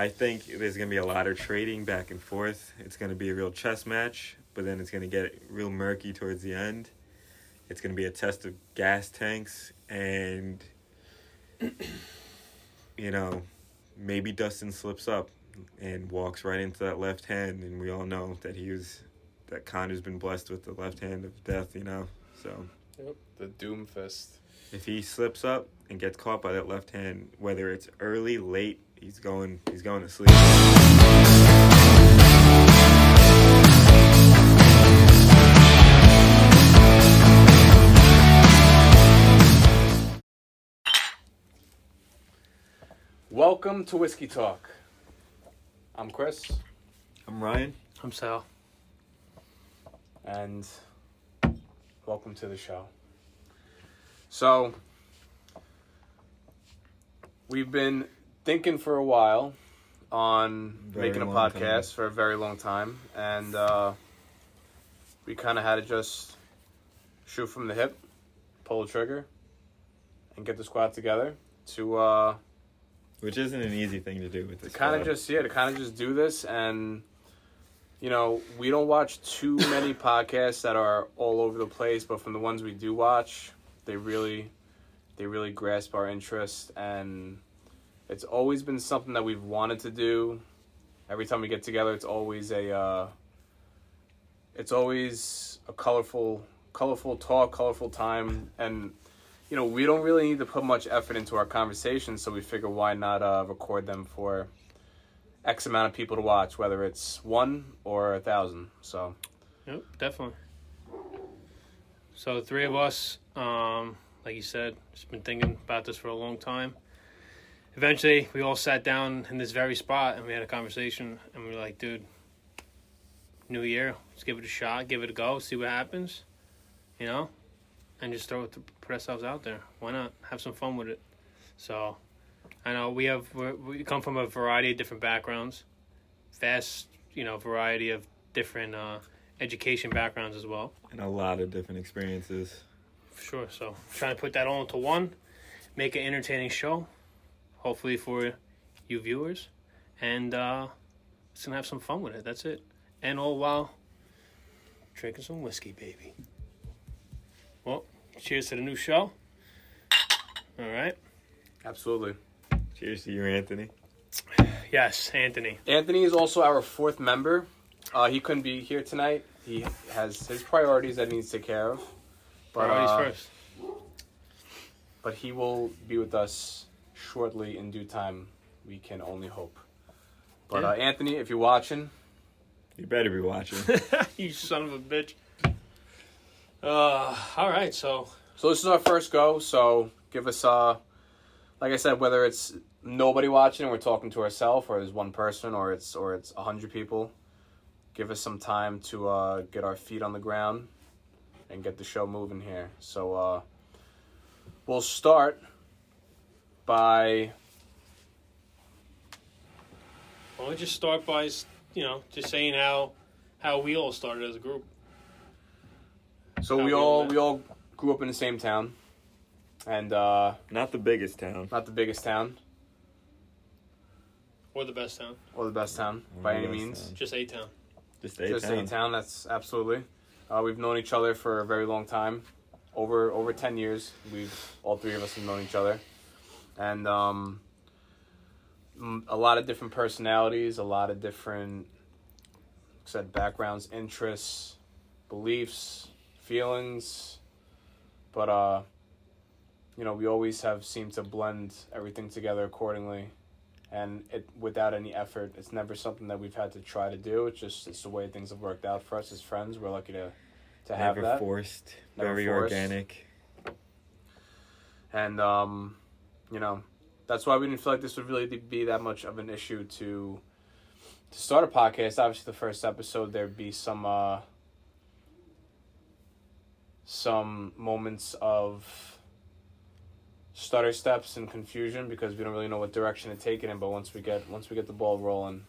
I think there's going to be a lot of trading back and forth. It's going to be a real chess match, but then it's going to get real murky towards the end. It's going to be a test of gas tanks and, you know, maybe Dustin slips up and walks right into that left hand, and we all know that that Conor's been blessed with the left hand of death, you know, so. Yep, the doom fist. If he slips up and gets caught by that left hand, whether it's early, late, he's going to sleep. Welcome to Whiskey Talk. I'm Chris. I'm Ryan. I'm Sal. And welcome to the show. So, we've been thinking for a while on making a podcast for a very long time. And we kind of had to just shoot from the hip, pull the trigger, and get the squad together to... Which isn't an easy thing to do with this. To kind of just do this. And, you know, we don't watch too many podcasts that are all over the place. But from the ones we do watch, they really grasp our interest. And it's always been something that we've wanted to do. Every time we get together, it's always a colorful talk, colorful time. And... you know, we don't really need to put much effort into our conversations, so we figure why not record them for X amount of people to watch, whether it's 1 or 1,000. So, yep, definitely. So the three of us, like you said, just been thinking about this for a long time. Eventually, we all sat down in this very spot and we had a conversation, and we were like, dude, new year, let's give it a shot, give it a go, see what happens, you know? And just put ourselves out there. Why not? Have some fun with it. So, I know we come from a variety of different backgrounds. Vast, you know, variety of different education backgrounds as well. And a lot of different experiences. For sure. So, trying to put that all into one. Make an entertaining show. Hopefully for you viewers. And just going to have some fun with it. That's it. And all while drinking some whiskey, baby. Well, cheers to the new show. All right. Absolutely. Cheers to you, Anthony. Yes, Anthony. Anthony is also our fourth member. He couldn't be here tonight. He has his priorities that he needs to take care of. But, priorities first. But he will be with us shortly in due time. We can only hope. But yeah. Anthony, if you're watching... You better be watching. You son of a bitch. All right, so this is our first go, so give us, like I said, whether it's nobody watching and we're talking to ourselves, or it's one person, or it's 100 people, give us some time to get our feet on the ground and get the show moving here. So we'll start by... Well, just start by, you know, just saying how we all started as a group. So we all grew up in the same town, and not the biggest town, or the best town by any means. Just a town. That's absolutely. We've known each other for a very long time, over 10 years. We've all three of us have known each other, and a lot of different personalities, a lot of different backgrounds, interests, beliefs. Feelings, but you know, we always have seemed to blend everything together accordingly, and it without any effort. It's never something that we've had to try to do. It's the way things have worked out for us as friends. We're lucky to have that. Never forced, very organic. And you know, that's why we didn't feel like this would really be that much of an issue to start a podcast. Obviously, the first episode there'd be some moments of stutter steps and confusion because we don't really know what direction to take it in, but once we get the ball rolling,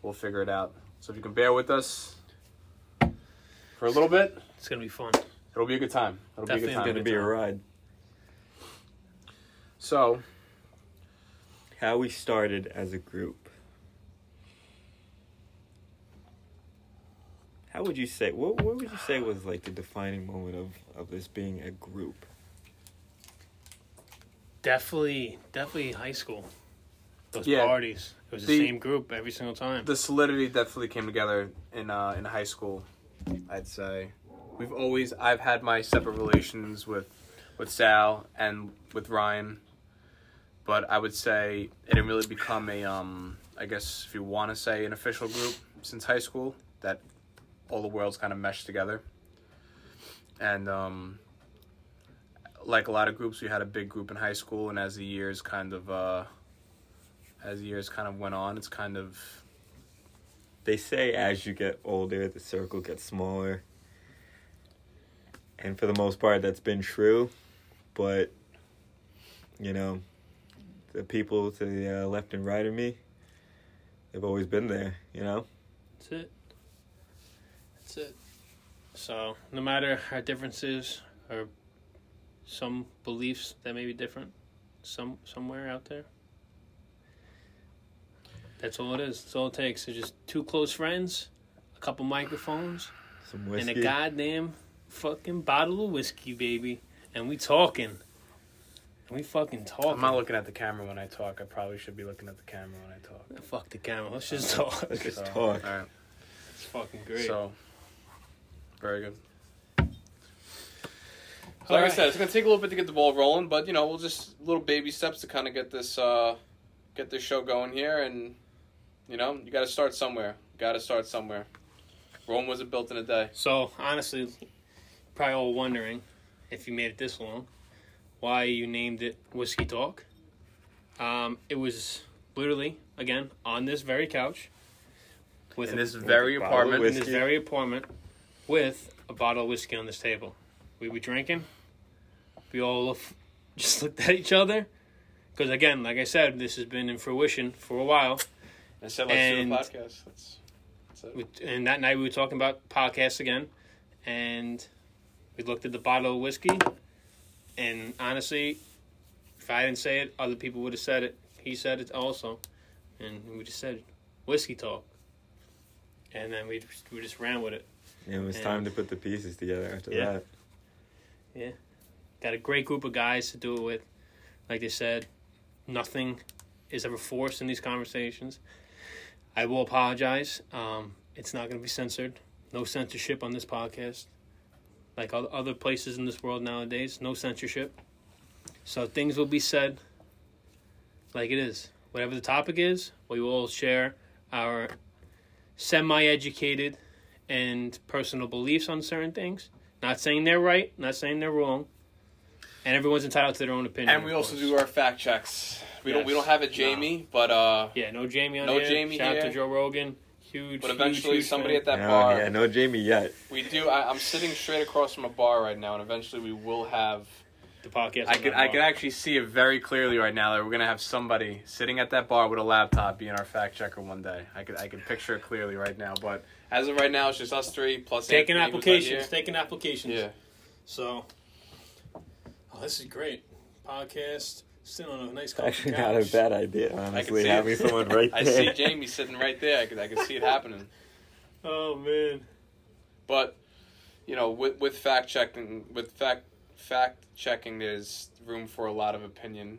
we'll figure it out. So if you can bear with us for a little bit, it's going to be fun. It'll be a good time. Definitely going to be a ride. So how we started as a group. How would you say, what would you say was like the defining moment of this being a group? Definitely high school. Those parties. It was the same group every single time. The solidity definitely came together in high school, I'd say. I've had my separate relations with Sal and with Ryan, but I would say it didn't really become I guess if you want to say an official group since high school, that all the worlds kind of meshed together. And like a lot of groups, we had a big group in high school, and as the years kind of went on, it's kind of... They say as you get older, the circle gets smaller. And for the most part, that's been true. But, you know, the people to the left and right of me, they've always been there, you know? That's it. So, no matter our differences or some beliefs that may be different somewhere out there, that's all it is. That's all it takes. It's just two close friends, a couple microphones, some whiskey, and a goddamn fucking bottle of whiskey, baby. And we talking. We fucking talking. I'm not looking at the camera when I talk. I probably should be looking at the camera when I talk. Yeah, fuck the camera. Let's just talk. Let's just talk. All right. It's fucking great. So, very good. So, like I said, it's going to take a little bit to get the ball rolling, but, you know, we'll just little baby steps to kind of get this show going here, and... You know, you got to start somewhere. Rome wasn't built in a day. So, honestly, probably all wondering, if you made it this long, why you named it Whiskey Talk. It was literally, again, on this very couch. In this very apartment, with a bottle of whiskey on this table. We were drinking. We all just looked at each other. Because, again, like I said, this has been in fruition for a while. I said, let's do a podcast. That's it. And that night we were talking about podcasts again. And we looked at the bottle of whiskey. And honestly, if I didn't say it, other people would have said it. He said it also. And we just said, Whiskey Talk. And then we just ran with it. And it was time to put the pieces together after that. Yeah. Got a great group of guys to do it with. Like they said, nothing is ever forced in these conversations. I will apologize. It's not going to be censored. No censorship on this podcast. Like other places in this world nowadays, no censorship. So things will be said like it is. Whatever the topic is, we will share our semi-educated and personal beliefs on certain things. Not saying they're right, not saying they're wrong. And everyone's entitled to their own opinion. And we also do our fact checks. We don't have a Jamie, but no Jamie on here. Shout out to Joe Rogan. Huge. But eventually somebody at that bar. Yeah, no Jamie yet. We do. I'm sitting straight across from a bar right now, and eventually we will have the podcast. I can actually see it very clearly right now that we're gonna have somebody sitting at that bar with a laptop being our fact checker one day. I can picture it clearly right now, but as of right now, it's just us three plus taking applications. Yeah. So. Oh, this is great. Podcast. Sitting on a nice couch. Actually, not a bad idea, honestly, having someone right there. I see Jamie sitting right there. I can see it happening. Oh, man. But, you know, with fact checking, there's room for a lot of opinion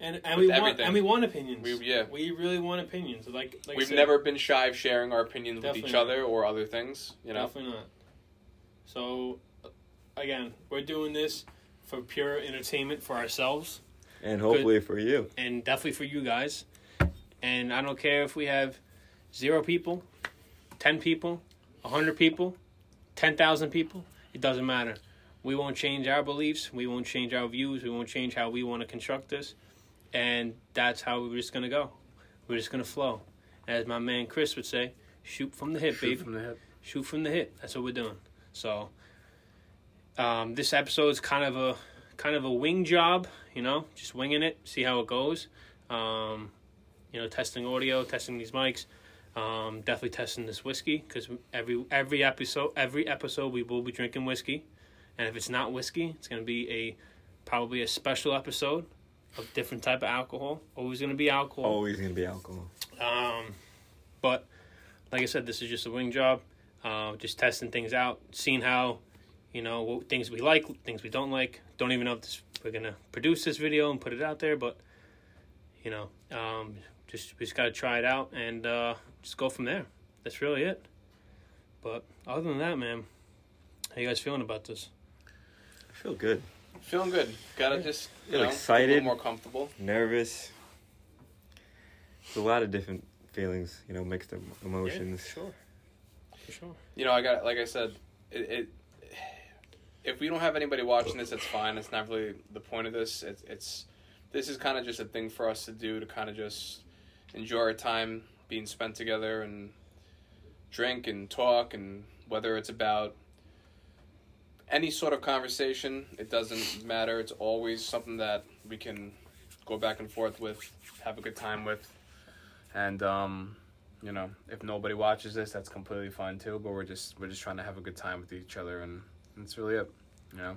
and we want opinions. We really want opinions. Like we've never been shy of sharing our opinions with each other or other things, you know? Definitely not. So... Again, we're doing this for pure entertainment for ourselves. And hopefully for you. And definitely for you guys. And I don't care if we have 0 people, 10 people, 100 people, 10,000 people. It doesn't matter. We won't change our beliefs. We won't change our views. We won't change how we want to construct this. And that's how we're just going to go. We're just going to flow. As my man Chris would say, shoot from the hip, baby. Shoot from the hip. Shoot from the hip. That's what we're doing. So... this episode is kind of a wing job, you know, just winging it, see how it goes. You know, testing audio, testing these mics, definitely testing this whiskey because every episode we will be drinking whiskey, and if it's not whiskey, it's gonna be probably a special episode of different type of alcohol. Always going to be alcohol. Always going to be alcohol. But like I said, this is just a wing job. Just testing things out, seeing how, you know, what things we like, things we don't like. Don't even know if this, we're going to produce this video and put it out there, but, you know, we just got to try it out and just go from there. That's really it. But other than that, man, how you guys feeling about this? I feel good. Feeling good. Gotta just, you know, excited, a little more comfortable. Nervous. There's a lot of different feelings, you know, mixed emotions. Yeah, for sure. You know, I got, like I said, if we don't have anybody watching this, that's fine. It's not really the point of this. This is kind of just a thing for us to do, to kind of just enjoy our time being spent together and drink and talk, and whether it's about any sort of conversation, it doesn't matter. It's always something that we can go back and forth with, have a good time with. And, you know, if nobody watches this, that's completely fine too. But we're just trying to have a good time with each other, and that's really it, you know.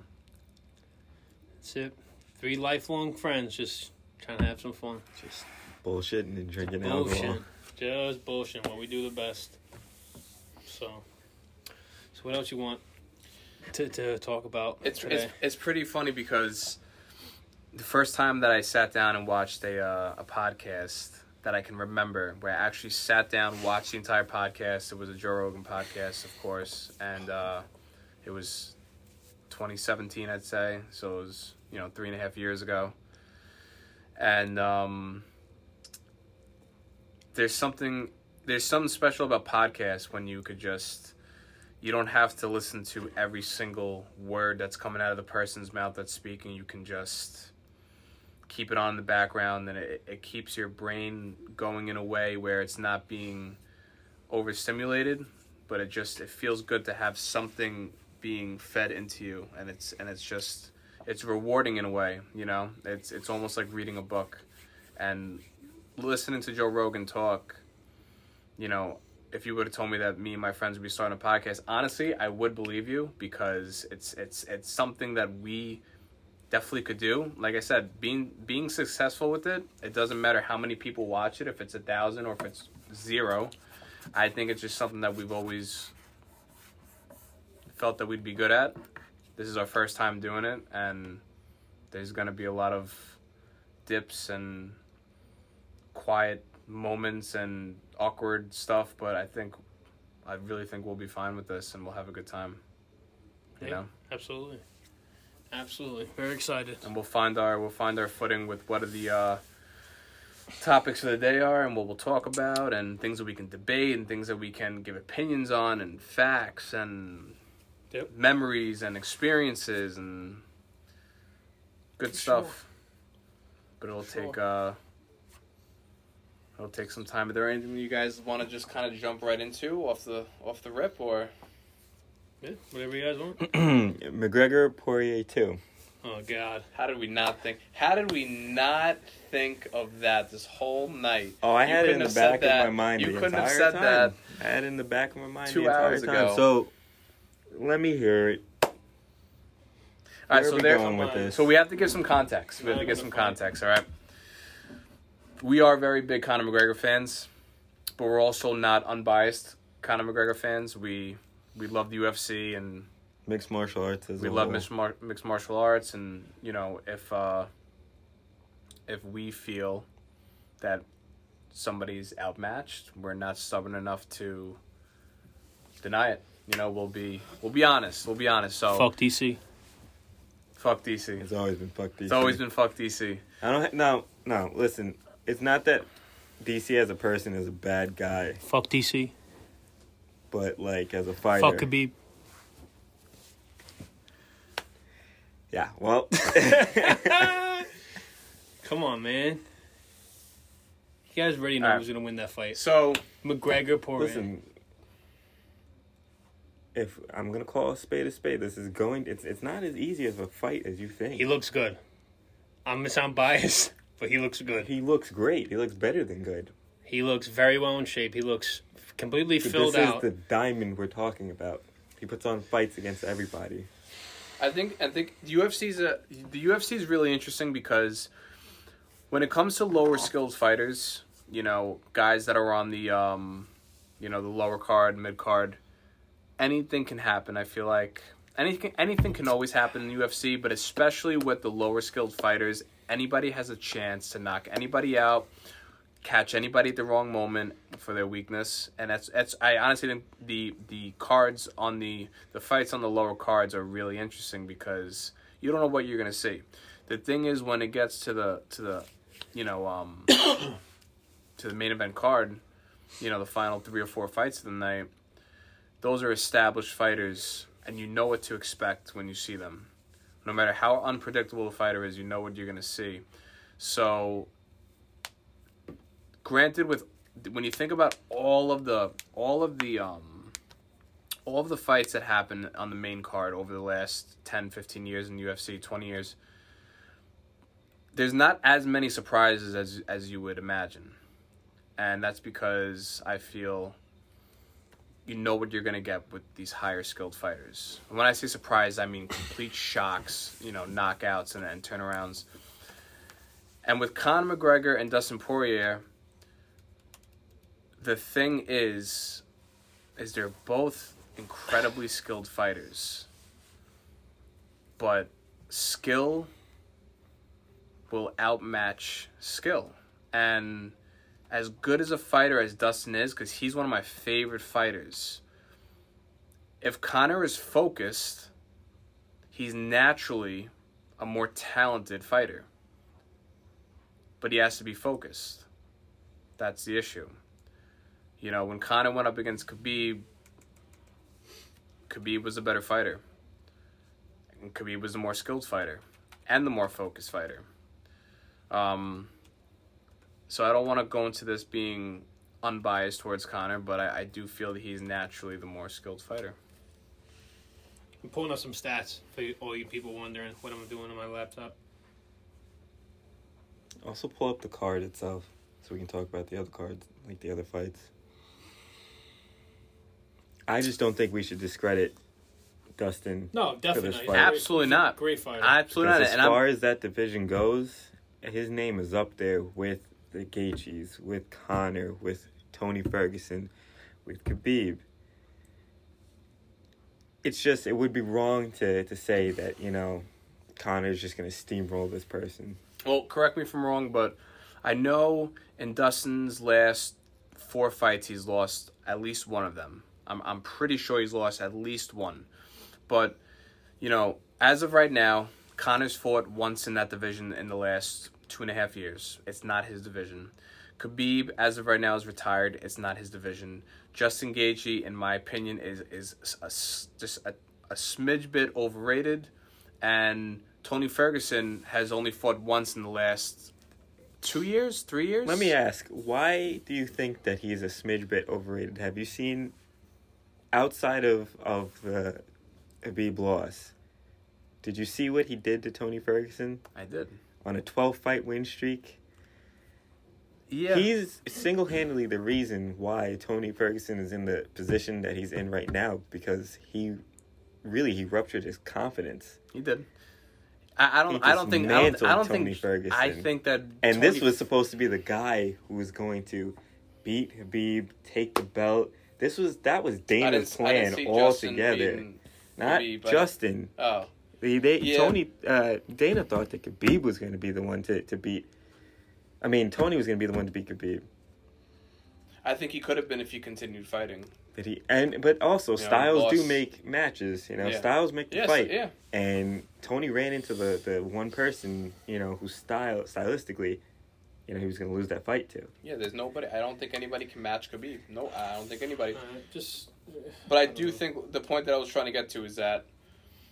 That's it. 3 lifelong friends just trying to have some fun. Just bullshitting and drinking alcohol. Just bullshitting while we do the best. So what else you want to talk about today? It's pretty funny because the first time that I sat down and watched a podcast that I can remember, where I actually sat down, watched the entire podcast, it was a Joe Rogan podcast, of course, and it was 2017, I'd say, so it was, you know, 3.5 years ago, and there's something special about podcasts when you could just... You don't have to listen to every single word that's coming out of the person's mouth that's speaking. You can just keep it on in the background, and it keeps your brain going in a way where it's not being overstimulated, but it feels good to have something being fed into you, and it's rewarding in a way, you know? It's almost like reading a book. And listening to Joe Rogan talk, you know, if you would have told me that me and my friends would be starting a podcast, honestly, I would believe you, because it's something that we definitely could do. Like I said, being successful with it, it doesn't matter how many people watch it, if it's 1,000 or if it's 0. I think it's just something that we've always felt that we'd be good at. This is our first time doing it, and there's going to be a lot of dips and quiet moments and awkward stuff, but I really think we'll be fine with this, and we'll have a good time. You know? Absolutely. Very excited. And we'll find our footing with what the topics of the day are, and what we'll talk about, and things that we can debate, and things that we can give opinions on, and facts, and memories, and experiences, and good stuff. Sure. But it'll take... It'll take some time. Is there anything you guys want to just kind of jump right into off the rip, or whatever you guys want? McGregor Poirier 2. Oh God! How did we not think of that this whole night? Oh, I had it in the back of my mind. You couldn't have said that. I had it in the back of my mind 2 hours ago. So let me hear it. All right, so they're going with this. So we have to give some context. All right. We are very big Conor McGregor fans, but we're also not unbiased Conor McGregor fans. We love the UFC and mixed martial arts as well. We love mixed martial arts, and you know, if we feel that somebody's outmatched, we're not stubborn enough to deny it. You know, we'll be honest. We'll be honest. So fuck DC. Fuck DC. It's always been fuck DC. No, listen. It's not that DC as a person is a bad guy. Fuck DC. But, like, as a fighter... Fuck Khabib. Yeah, well... Come on, man. You guys already know who's going to win that fight. So... McGregor, Poirier. Listen. If I'm going to call a spade, this is going... It's not as easy of a fight as you think. He looks good. I'm going to sound biased... But he looks good. He looks great. He looks better than good. He looks very well in shape. He looks completely filled out. This is the diamond we're talking about. He puts on fights against everybody. I think the UFC's really interesting because when it comes to lower skilled fighters, you know, guys that are on the, you know, the lower card, mid card, anything can happen. I feel like anything can always happen in the UFC, but especially with the lower skilled fighters, anybody has a chance to knock anybody out, catch anybody at the wrong moment for their weakness. And that's I honestly think the cards on the fights on the lower cards are really interesting because you don't know what you're gonna see. The thing is, when it gets to the you know to the main event card, you know, the final 3 or 4 fights of the night, those are established fighters, and you know what to expect when you see them. No matter how unpredictable the fighter is, you know what you're gonna see. So granted, when you think about all of the fights that happened on the main card over the last 10, 15 years in UFC, 20 years, there's not as many surprises as you would imagine. And that's because I feel you know what you're gonna get with these higher skilled fighters. And when I say surprise, I mean complete shocks, you know, knockouts and turnarounds. And with Conor McGregor and Dustin Poirier, the thing is they're both incredibly skilled fighters. But skill will outmatch skill. And as good as a fighter as Dustin is, because he's one of my favorite fighters, if Conor is focused, he's naturally a more talented fighter. But he has to be focused. That's the issue. You know, when Conor went up against Khabib, Khabib was a better fighter. And Khabib was the more skilled fighter and the more focused fighter. So I don't want to go into this being unbiased towards Conor, but I do feel that he's naturally the more skilled fighter. I'm pulling up some stats for all you people wondering what I'm doing on my laptop. Also pull up the card itself so we can talk about the other cards, like the other fights. I just don't think we should discredit Dustin. No, definitely not. Fight. Absolutely not. Great fighter. Absolutely not. As far as that division goes, his name is up there with the Gaethjes, with Conor, with Tony Ferguson, with Khabib. It's just, it would be wrong to say that, you know, Conor's just going to steamroll this person. Well, correct me if I'm wrong, but I know in Dustin's last 4 fights, he's lost at least one of them. I'm pretty sure he's lost at least one. But, you know, as of right now, Conor's fought once in that division in the last 2.5 years. It's not his division. Khabib, as of right now, is retired. It's not his division. Justin Gaethje, in my opinion, is just a smidge bit overrated. And Tony Ferguson has only fought once in the last 2 years, 3 years. Let me ask, why do you think that he's a smidge bit overrated? Have you seen, outside of the Khabib loss, did you see what he did to Tony Ferguson? I did. On a 12-fight win streak? Yeah. He's single-handedly the reason why Tony Ferguson is in the position that he's in right now, because he ruptured his confidence. He did. I don't think this was supposed to be the guy who was going to beat Khabib, take the belt. That was Dana's plan altogether. Not Khabib, but Justin. Oh. Dana thought that Khabib was going to be the one to beat. I mean, Tony was going to be the one to beat Khabib. I think he could have been if he continued fighting. Styles do make matches, you know. Yeah. Styles make the fight. Yeah. And Tony ran into the one person, you know, whose stylistically, you know, he was going to lose that fight to. Yeah, there's nobody. I don't think anybody can match Khabib. No, I don't think anybody. But I do think the point that I was trying to get to is that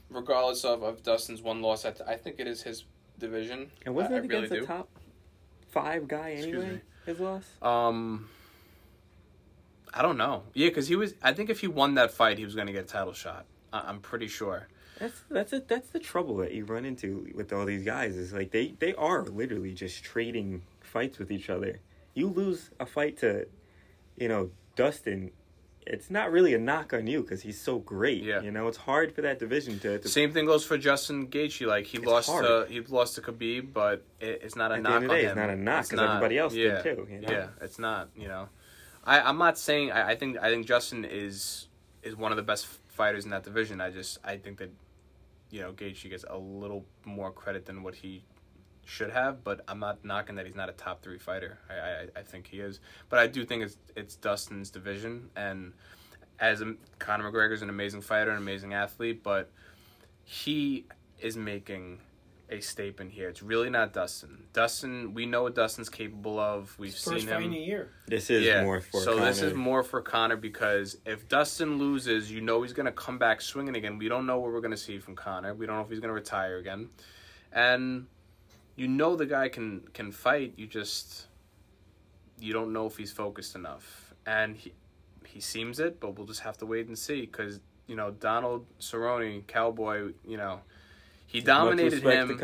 regardless of Dustin's one loss, I think it is his division. And wasn't it against the top 5 guy anyway, his loss? I don't know. Yeah, because he was. I think if he won that fight, he was going to get a title shot. I'm pretty sure. That's the trouble that you run into with all these guys. Is like they are literally just trading fights with each other. You lose a fight to, you know, Dustin, it's not really a knock on you because he's so great. Yeah. You know, it's hard for that division to... Same thing goes for Justin Gaethje. Like, he lost to Khabib, but it's not a knock on him. At the end of the day, it's not a knock because everybody else did too. You know? Yeah, it's not, you know. I'm not saying... I think Justin is one of the best fighters in that division. I think that, you know, Gaethje gets a little more credit than what he should have, but I'm not knocking that he's not a top three fighter. I think he is, but I do think it's Dustin's division, and Conor McGregor's an amazing fighter, an amazing athlete, but he is making a statement here. It's really not Dustin. Dustin, we know what Dustin's capable of. We've seen him. First fight in a year. This is more for Conor. So this is more for Conor because if Dustin loses, you know he's going to come back swinging again. We don't know what we're going to see from Conor. We don't know if he's going to retire again, and you know the guy can fight. You don't know if he's focused enough, and he seems it, but we'll just have to wait and see because you know Donald Cerrone, Cowboy, you know. He dominated him.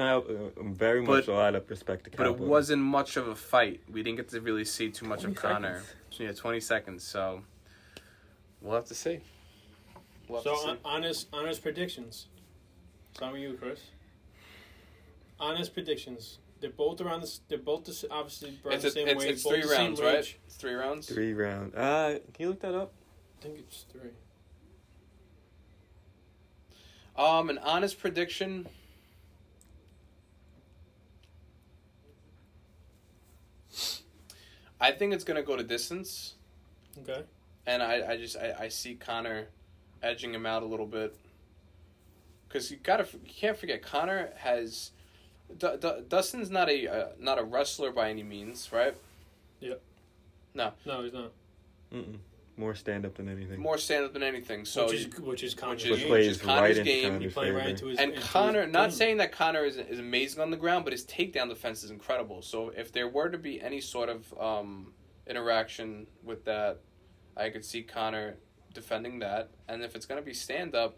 Very much a lot of respect to Cowboy. But it wasn't much of a fight. We didn't get to really see too much of Conor. So, 20 seconds. So we'll have to see. Honest predictions. Some of you, Chris. Honest predictions. They're both around. They're both obviously around the same way. It's 3 rounds, right? It's 3 rounds. 3 rounds. Can you look that up? I think it's 3. An honest prediction. I think it's gonna go to distance. Okay. And I see Conor edging him out a little bit. Cause you can't forget Conor has, Dustin's not a wrestler by any means, right? Yep. No, he's not. More stand-up than anything. So which is Conor's game. And Conor, not saying that Conor is amazing on the ground, but his takedown defense is incredible. So if there were to be any sort of interaction with that, I could see Conor defending that. And if it's going to be stand-up,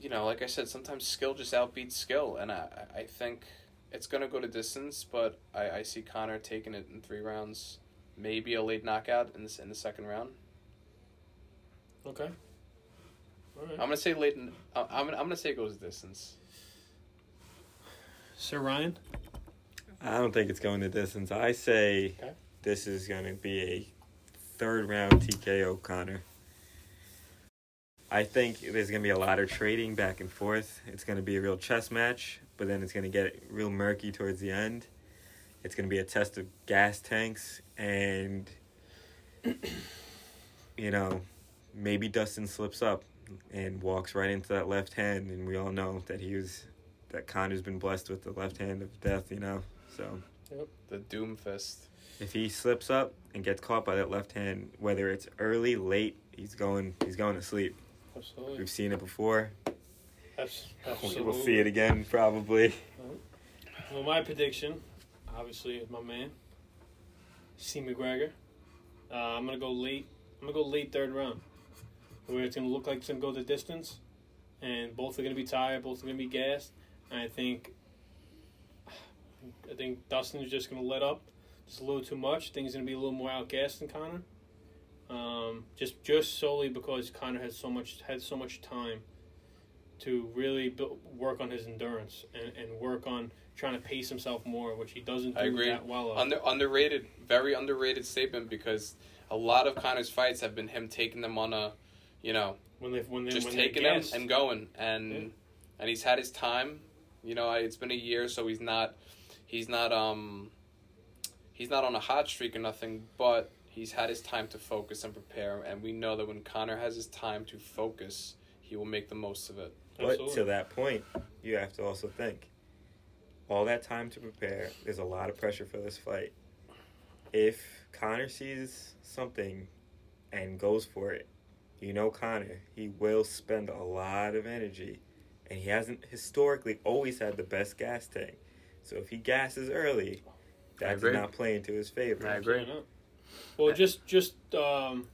you know, like I said, sometimes skill just outbeats skill. And I think it's going to go to distance, but I see Conor taking it in 3 rounds. Maybe a late knockout in the second round. Okay. All right. I'm gonna say late. I'm gonna say it goes distance. Sir Ryan. I don't think it's going the distance. I say this is gonna be a 3rd round TKO Conor. I think there's gonna be a lot of trading back and forth. It's gonna be a real chess match, but then it's gonna get real murky towards the end. It's going to be a test of gas tanks and, you know, maybe Dustin slips up and walks right into that left hand. And we all know that that Conor's been blessed with the left hand of death, you know, so. Yep. The doom fist. If he slips up and gets caught by that left hand, whether it's early, late, he's going to sleep. Absolutely. We've seen it before. Absolutely. We'll see it again, probably. Well, my prediction... obviously, is my man, C. McGregor. I'm gonna go late 3rd round, where it's gonna look like it's gonna go the distance, and both are gonna be tired, both are gonna be gassed, and I think Dustin's just gonna let up just a little too much. I think he's gonna be a little more outgassed than Conor, just solely because Conor had so much time to really work on his endurance and work on trying to pace himself more, which he doesn't do that well. Underrated, very underrated statement because a lot of Conor's fights have been him taking them on a, you know, when taking them and going, and he's had his time. You know, it's been a year, so he's not on a hot streak or nothing, but he's had his time to focus and prepare, and we know that when Conor has his time to focus, he will make the most of it. But absolutely. To that point, you have to also think. All that time to prepare, there's a lot of pressure for this fight. If Conor sees something and goes for it, you know Conor, he will spend a lot of energy. And he hasn't historically always had the best gas tank. So if he gasses early, that's not playing to his favor. I agree. Well,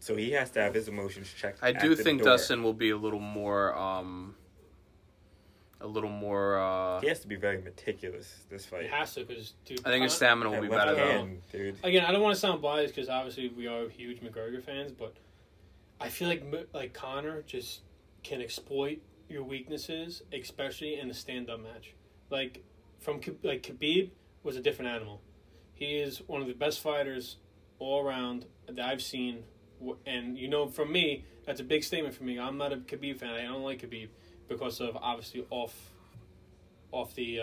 so he has to have his emotions checked. I do think Dustin will be a little more. He has to be very meticulous this fight. He has to, because I think his stamina will be better though. Again, I don't want to sound biased because obviously we are huge McGregor fans, but I feel like Conor just can exploit your weaknesses, especially in a stand-up match. Like Khabib was a different animal. He is one of the best fighters all around that I've seen. And, you know, for me, that's a big statement for me. I'm not a Khabib fan. I don't like Khabib because of, obviously, off the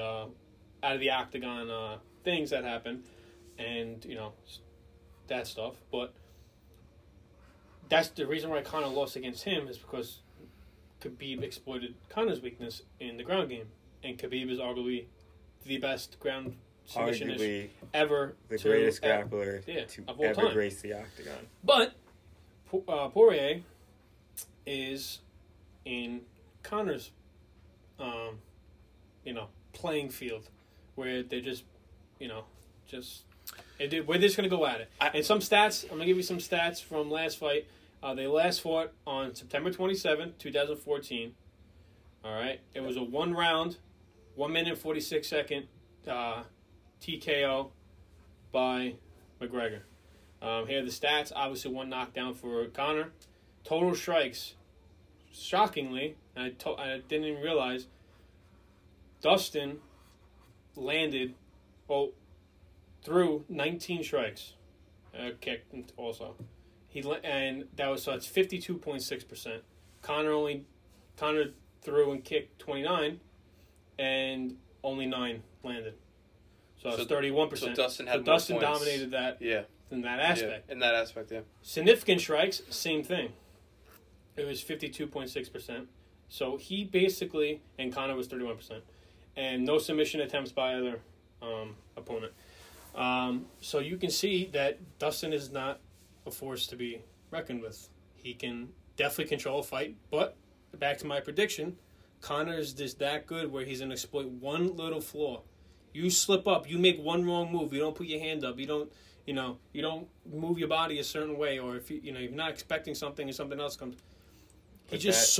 out of the octagon things that happen and, you know, that stuff. But that's the reason why Conor lost against him is because Khabib exploited Conor's weakness in the ground game. And Khabib is arguably the best ground submissionist ever. The greatest grappler to ever grace the octagon. But Poirier is in Conor's, playing field where they're just going to go at it. And some stats, I'm going to give you some stats from last fight. They last fought on September 27th, 2014. All right. It was a one-round, 1 minute, 46-second TKO by McGregor. Here are the stats. Obviously, one knockdown for Conor. Total strikes, shockingly, and I didn't even realize, Dustin landed, through 19 strikes. Kicked also. So it's 52.6%. Conor threw and kicked 29, and only 9 landed. So it's 31%. So Dustin had more points. Dustin dominated that. Yeah. In that aspect. Yeah, in that aspect, yeah. Significant strikes, same thing. It was 52.6%. So he basically, and Conor was 31%, and no submission attempts by either opponent. So you can see that Dustin is not a force to be reckoned with. He can definitely control a fight, but back to my prediction, Conor is just that good where he's going to exploit one little flaw. You slip up, you make one wrong move, you don't put your hand up, you don't move your body a certain way, or if you're not expecting something and something else comes. He does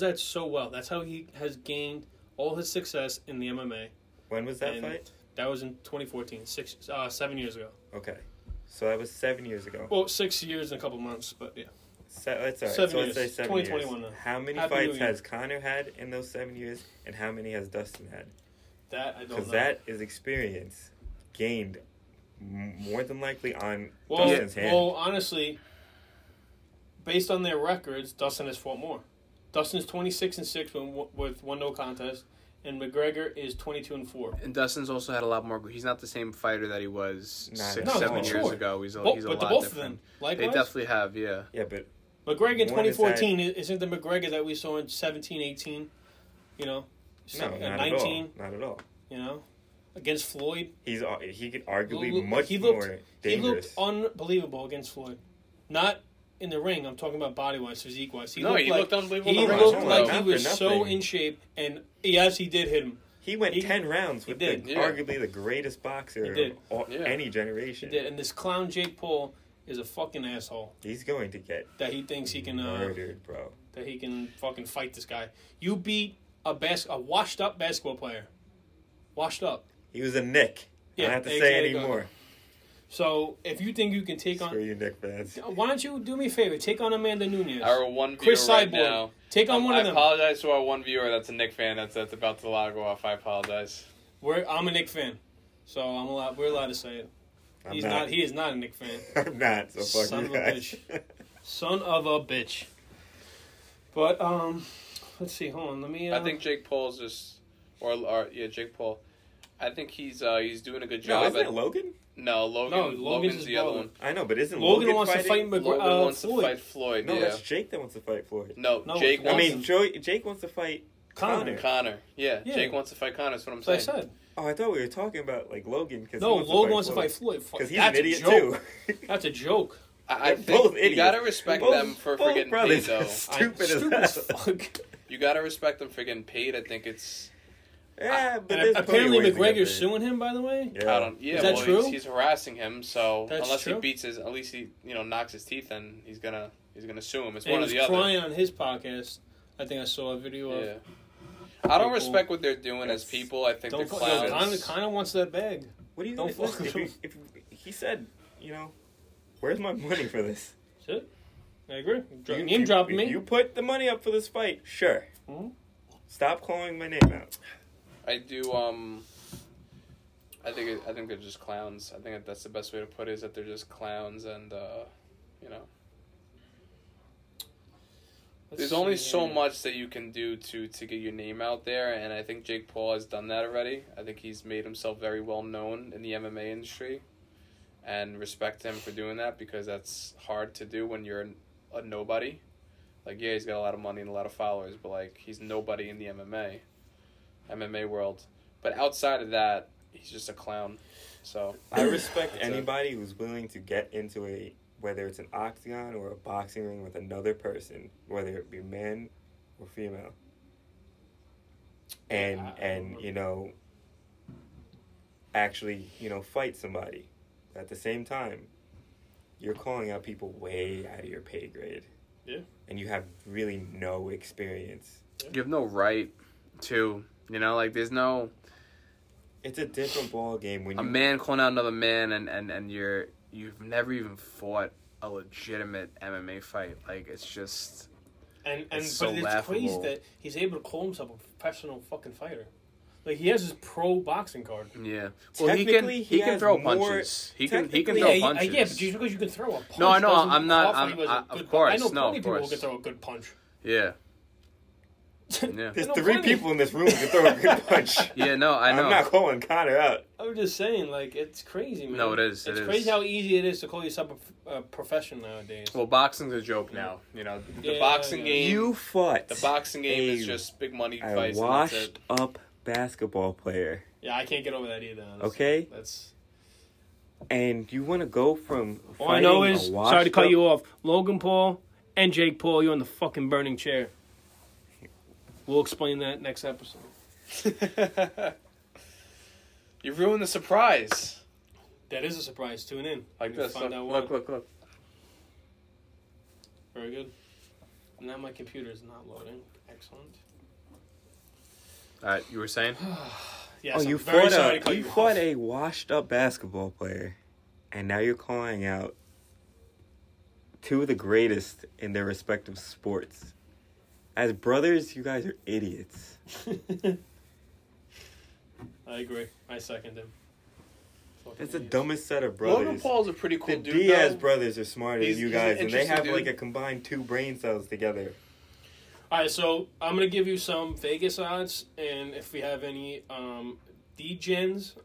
that so well. That's how he has gained all his success in the MMA. When was that fight? That was in 2014, 7 years ago. Okay. So that was 7 years ago. Well, 6 years and a couple months, but yeah. That's all right. 7 years. Let's say 2021 now. How many fights has Conor had in those 7 years, and how many has Dustin had? That I don't know. Because that is experience gained more than likely on Dustin's hand. Well, honestly, based on their records, Dustin has fought more. Dustin is 26-6 with one no contest, and McGregor is 22-4. And Dustin's also had a lot more. He's not the same fighter that he was 7 years ago. He's a lot different. But both of them, likewise? They definitely have, yeah. Yeah, but McGregor in 2014 isn't the McGregor that we saw in 17, 18, not 19. At all. Not at all. Against Floyd. He could arguably more dangerous. He looked unbelievable against Floyd. Not in the ring, I'm talking about body-wise, physique-wise. He looked unbelievable. He looked like he was so in shape, and yes, he did hit him. He went 10 rounds with arguably the greatest boxer of any generation. He did, and this clown Jake Paul is a fucking asshole. He's going to get that he thinks he can murdered, bro. That he can fucking fight this guy. You beat a washed-up basketball player. Washed up. He was a Nick. Yeah, I don't have to say anymore. So, if you think you can take on... Screw you, Nick fans. Why don't you do me a favor? Take on Amanda Nunes. Our one viewer right now. Take on one of them. I apologize to our one viewer that's a Nick fan that's about to go off. I apologize. I'm a Nick fan, so we're allowed to say it. He is not a Nick fan. I'm not, so fuck you guys. Son of a bitch. But, let's see. Hold on. Let me... I think Jake Paul's just... Jake Paul. I think he's doing a good job. No, isn't it Logan? No, Logan's the other one. I know, but isn't Logan wants fighting? To fight Logan wants Floyd. To fight Floyd. No, yeah. That's Jake that wants to fight Floyd. No, Jake wants Jake wants to fight Conor. Yeah, Jake wants to fight Conor. That's what I'm saying. I said. Oh, I thought we were talking about like Logan because Logan wants to fight Floyd because he's an idiot too. That's a joke. I think both idiots. You gotta respect them for getting paid though. Stupid as fuck. You gotta respect them for getting paid. I think it's. Yeah, but apparently McGregor's suing him. By the way, yeah, is that true? He's harassing him, so that's unless true. He beats his, at least he knocks his teeth, and he's gonna sue him. It's one or the other. He was crying on his podcast. I think I saw a video of. Yeah. I don't respect what they're doing as people. I think they're clowns. Conor wants that bag. What do you don't fuck with him? He said, "Where's my money for this?" Shit. I agree. Name dropping me. You put the money up for this fight, sure. Mm-hmm. Stop calling my name out. I do. I think they're just clowns. I think that's the best way to put it, is that they're just clowns, and you know. There's only so much that you can do to get your name out there, and I think Jake Paul has done that already. I think he's made himself very well known in the MMA industry, and respect him for doing that, because that's hard to do when you're a nobody. Like, yeah, he's got a lot of money and a lot of followers, but, like, he's nobody in the MMA world. But outside of that, he's just a clown. So I respect anybody who's willing to get into a... whether it's an octagon or a boxing ring with another person, whether it be man or female. And you know, actually, you know, fight somebody. At the same time, you're calling out people way out of your pay grade. Yeah. And you have really no experience. You have no right to, you know, like, there's no... It's a different ball game when a man calling out another man and you're... You've never even fought a legitimate MMA fight. Like, it's just... And it's so laughable. Crazy that he's able to call himself a professional fucking fighter. Like, he has his pro boxing card. Yeah. Well, he can throw punches. He can throw punches. Yeah, but just because you can throw a punch... No, I know. I'm not... Of course. I know plenty of people who can throw a good punch. Yeah. Yeah. There's three people in this room who can throw a good punch. Yeah, no, I know. I'm not calling Conor out. I'm just saying, like, it's crazy, man. No, it is. It's crazy how easy it is to call yourself a profession nowadays. Well, boxing's a joke now. You know, the boxing game. You fought. The boxing game is just big money fights. Washed up basketball player. Yeah, I can't get over that either. Honestly. Okay. That's. And you want to go from. All I know is, sorry to cut you off, Logan Paul and Jake Paul, you're in the fucking burning chair. We'll explain that next episode. You ruined the surprise. That is a surprise. Tune in. Like this. Look. Very good. Now my computer is not loading. Excellent. All right, you were saying? Yes, oh, you fought a washed-up basketball player, and now you're calling out two of the greatest in their respective sports. As brothers, you guys are idiots. I agree. I second him. That's the dumbest set of brothers. Logan Paul's a pretty cool dude. The Diaz brothers are smarter than you guys, and they have like a combined 2 brain cells together. All right, so I'm going to give you some Vegas odds, and if we have any D-gens.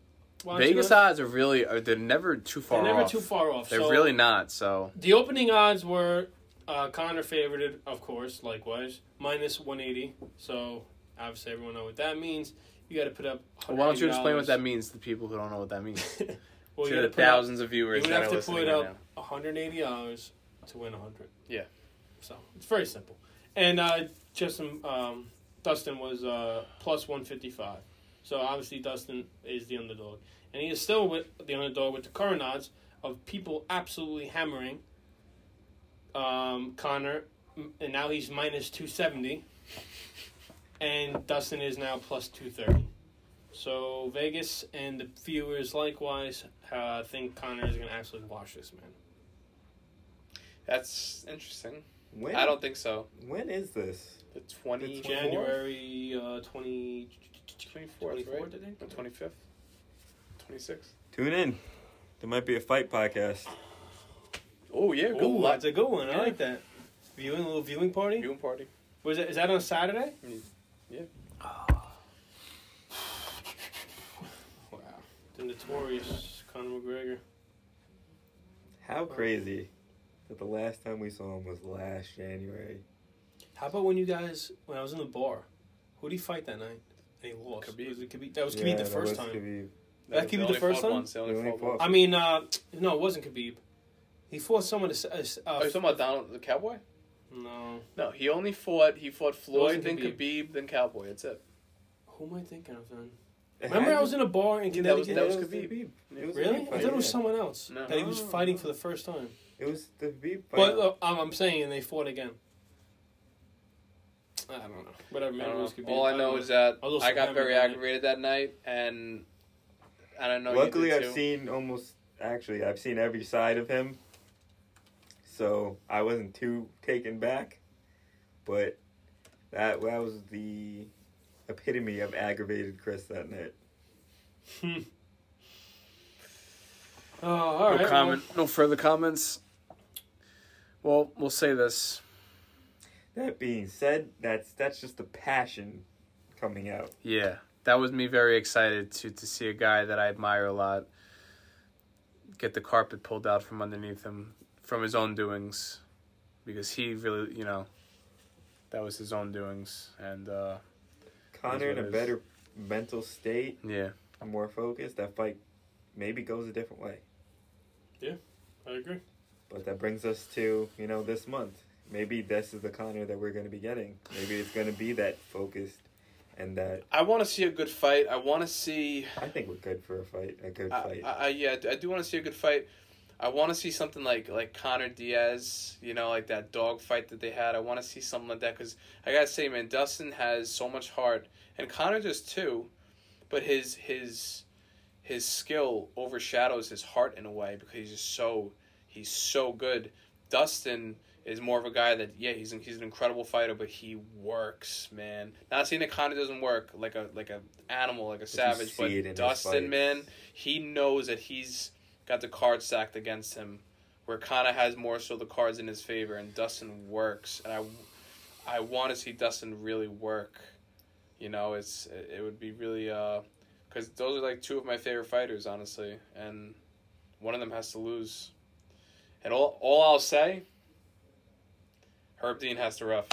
Vegas odds are really, they're never too far off. They're never too far off. They're really not, so. The opening odds were... Conor favorited, of course, likewise. Minus 180. So, obviously, everyone knows what that means. You got to put up $180. Well, why don't you explain what that means to people who don't know what that means? Well, to the thousands of viewers that are listening right now. You would have to put up $180 to win $100. Yeah. So, it's very simple. And Dustin was plus 155. So, obviously, Dustin is the underdog. And he is still with the underdog with the current odds of people absolutely hammering Conor, and now he's minus 270, and Dustin is now plus 230. So Vegas and the viewers likewise think Conor is going to actually wash this man. That's interesting. When? I don't think so. When is this? The 20th January 24th, right? The 25th, 26th. Tune in. There might be a fight podcast. Oh, yeah, good one. That's a good one. Yeah. I like that. Viewing, a little viewing party? Viewing party. Was it? Is that on Saturday? Yeah. Oh. Wow. The notorious Conor McGregor. How crazy that the last time we saw him was last January. How about when I was in the bar, who did he fight that night? And he lost. Khabib. That was Khabib the first time. That was Khabib the first time? I mean, no, it wasn't Khabib. He fought someone to... are you talking about Donald the Cowboy? No, he only fought... He fought Floyd, then Khabib, then Cowboy. That's it. Who am I thinking of, then? Remember I was in a bar in Connecticut? That was Khabib. Really? I thought it was someone else that he was fighting for the first time. It was the Khabib fight. But I'm saying they fought again. I don't know. Whatever, man. All I know is that I got very aggravated that night, and I don't know. Luckily, I've seen every side of him. so I wasn't too taken back. But that was the epitome of aggravated Chris that night. All right. Comment. Well, no further comments. Well, we'll say this. That being said, that's just the passion coming out. Yeah, that was me very excited to see a guy that I admire a lot get the carpet pulled out from underneath him from his own doings, because he really, you know, that was his own doings. And Conor in a better mental state. Yeah. More focused. That fight maybe goes a different way. Yeah, I agree. But that brings us to, you know, this month. Maybe this is the Conor that we're going to be getting. Maybe it's going to be that focused and that... I want to see a good fight. I want to see... I think we're good for a fight. A good fight. I do want to see a good fight. I want to see something like Conor Diaz, you know, like that dog fight that they had. I want to see something like that, because I got to say, man, Dustin has so much heart. And Conor does too, but his skill overshadows his heart in a way, because he's just so... He's so good. Dustin is more of a guy that, yeah, he's an incredible fighter, but he works, man. Not saying that Conor doesn't work like an animal, like a savage, but Dustin, man, he knows that he's got the card stacked against him, where Conor has more so the cards in his favor, and Dustin works. And I want to see Dustin really work. You know, it would be really... Because those are like two of my favorite fighters, honestly, and one of them has to lose. And all I'll say, Herb Dean has to rough.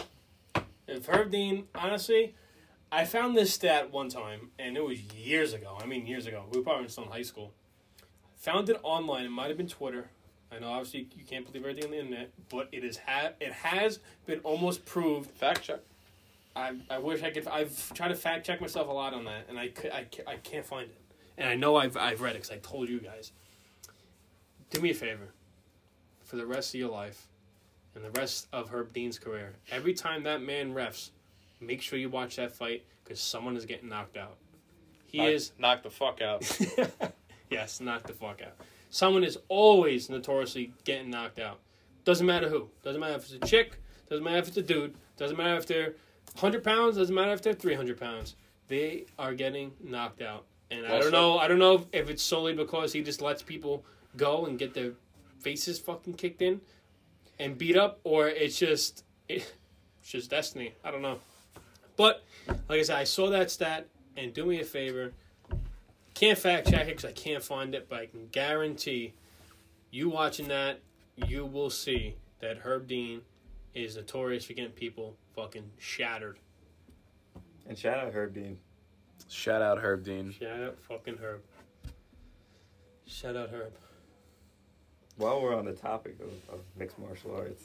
And for Herb Dean, honestly, I found this stat one time, and it was years ago. I mean, years ago. We were probably still in high school. Found it online. It might have been Twitter. I know, obviously, you can't believe everything on the internet, but it has been almost proved. Fact check. I wish I could. I've tried to fact check myself a lot on that, and I can't find it. And I know I've read it, because I told you guys. Do me a favor. For the rest of your life and the rest of Herb Dean's career, every time that man refs, make sure you watch that fight, because someone is getting knocked out. Knocked the fuck out. Yes, knocked the fuck out. Someone is always notoriously getting knocked out. Doesn't matter who. Doesn't matter if it's a chick. Doesn't matter if it's a dude. Doesn't matter if they're 100 pounds. Doesn't matter if they're 300 pounds. They are getting knocked out. And also, I don't know if it's solely because he just lets people go and get their faces fucking kicked in and beat up, or it's just destiny. I don't know. But like I said, I saw that stat, and do me a favor. Can't fact check it because I can't find it, but I can guarantee you watching that, you will see that Herb Dean is notorious for getting people fucking shattered. And shout out Herb Dean. Shout out Herb Dean. Shout out fucking Herb. Shout out Herb. While we're on the topic of mixed martial arts,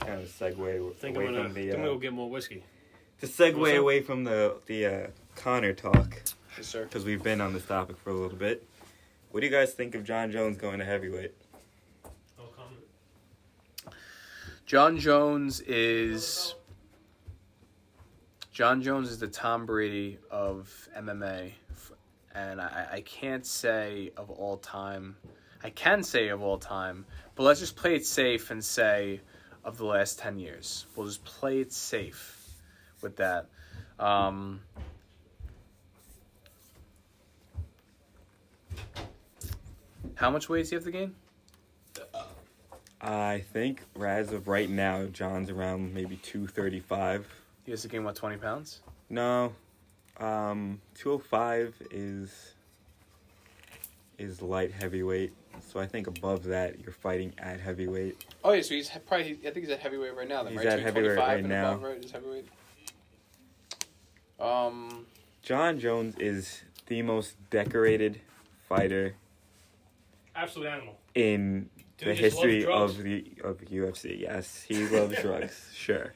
kind of segue away from the... I'm going to go get more whiskey. To segue away from the Conor talk. Yes, sir. Because we've been on this topic for a little bit. What do you guys think of John Jones going to heavyweight? No comment. John Jones is the Tom Brady of MMA. And I can't say of all time... I can say of all time, but let's just play it safe and say of the last 10 years. We'll just play it safe with that. How much weight does he have to gain? I think as of right now, John's around maybe 235. He has to gain, what, 20 pounds? No. 205 is light heavyweight. So I think above that, you're fighting at heavyweight. Oh, yeah, so I think he's at heavyweight right now. Then, he's right? At heavyweight right now. Above, right, is heavyweight. John Jones is the most decorated fighter. Absolute animal. In the history of UFC, yes. He loves drugs, sure.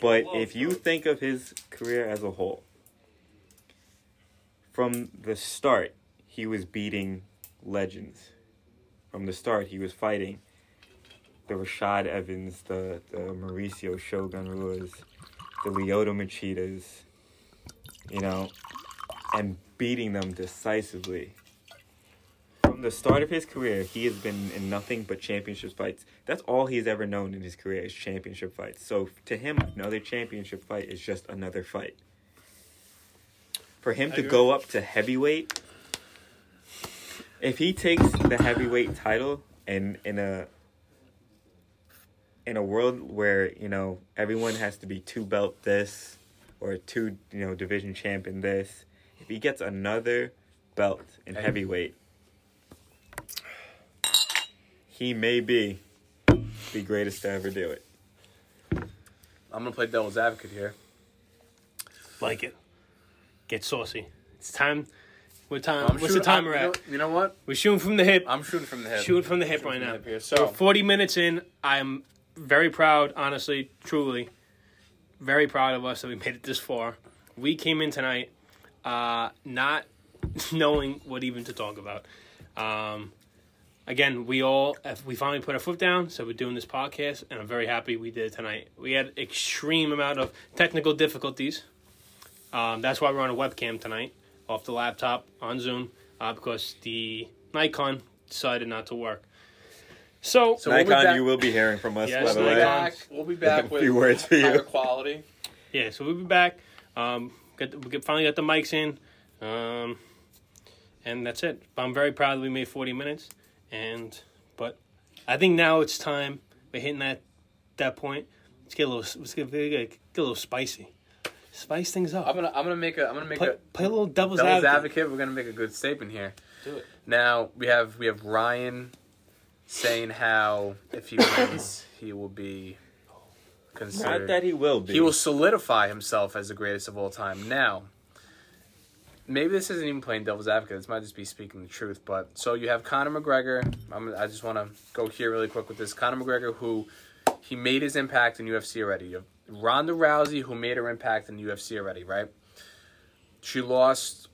But if you think of his career as a whole, from the start, he was beating legends. From the start, he was fighting the Rashad Evans, the Mauricio Shogun Ruiz, the Lyoto Machidas, you know, and beating them decisively. From from the start of his career, he has been in nothing but championship fights. That's all he's ever known in his career is championship fights. So to him, another championship fight is just another fight. For him to go up to heavyweight, if he takes the heavyweight title and in a world where, you know, everyone has to be two belt this or two, you know, division champ in this, if he gets another belt in heavyweight, he may be the greatest to ever do it. I'm going to play devil's advocate here. Like it. Get saucy. It's time. What time? What's the timer at? You know what? We're shooting from the hip. I'm shooting from the hip. Shooting from the hip right now. So we're 40 minutes in. I'm very proud, honestly, truly, very proud of us that we made it this far. We came in tonight not knowing what even to talk about. Again, we finally put our foot down, so we're doing this podcast, and I'm very happy we did it tonight. We had extreme amount of technical difficulties. That's why we're on a webcam tonight, off the laptop, on Zoom, because the Nikon decided not to work. So Nikon, you will be hearing from us, yes, by the way. We'll be back with a few words for higher quality. Yeah, so we'll be back. We finally got the mics in, and that's it. I'm very proud that we made 40 minutes, but I think now it's time. We're hitting that point. Let's get a little spicy. Spice things up. I'm gonna play a little devil's advocate. We're gonna make a good statement here. Do it. Now we have Ryan saying how if he wins he will be considered. Not that he will be. He will solidify himself as the greatest of all time. Now, maybe this isn't even playing devil's advocate. This might just be speaking the truth. But so you have Conor McGregor. I just want to go here really quick with this. Conor McGregor, who he made his impact in UFC already. You have Ronda Rousey, who made her impact in the UFC already, right? She lost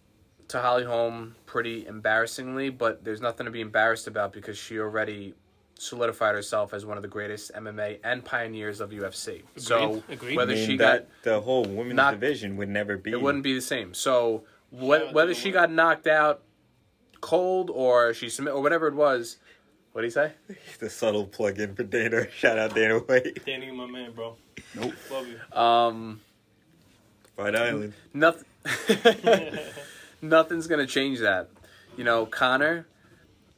to Holly Holm pretty embarrassingly, but there's nothing to be embarrassed about because she already solidified herself as one of the greatest MMA and pioneers of UFC. Agreed. So whether she got the whole women's division would never be. It wouldn't be the same. So whether she got knocked out cold or she submit or whatever it was, what do you say? The subtle plug-in for Dana. Shout out Dana White. Danny, my man, bro. Nope. Love you. Right Island. Nothing's going to change that. You know, Conor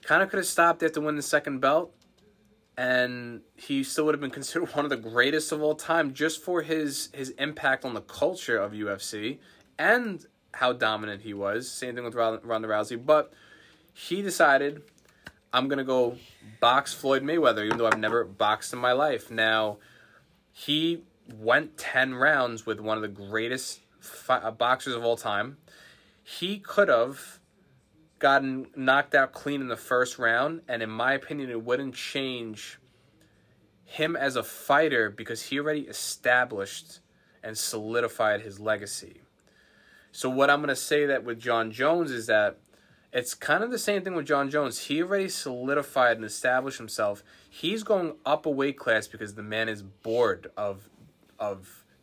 could have stopped after winning the second belt, and he still would have been considered one of the greatest of all time just for his impact on the culture of UFC and how dominant he was. Same thing with Ronda Rousey. But he decided, I'm going to go box Floyd Mayweather, even though I've never boxed in my life. Now, he went 10 rounds with one of the greatest boxers of all time. He could have gotten knocked out clean in the first round, and in my opinion, it wouldn't change him as a fighter because he already established and solidified his legacy. So what I'm going to say that with John Jones is that it's kind of the same thing with John Jones. He already solidified and established himself. He's going up a weight class because the man is bored of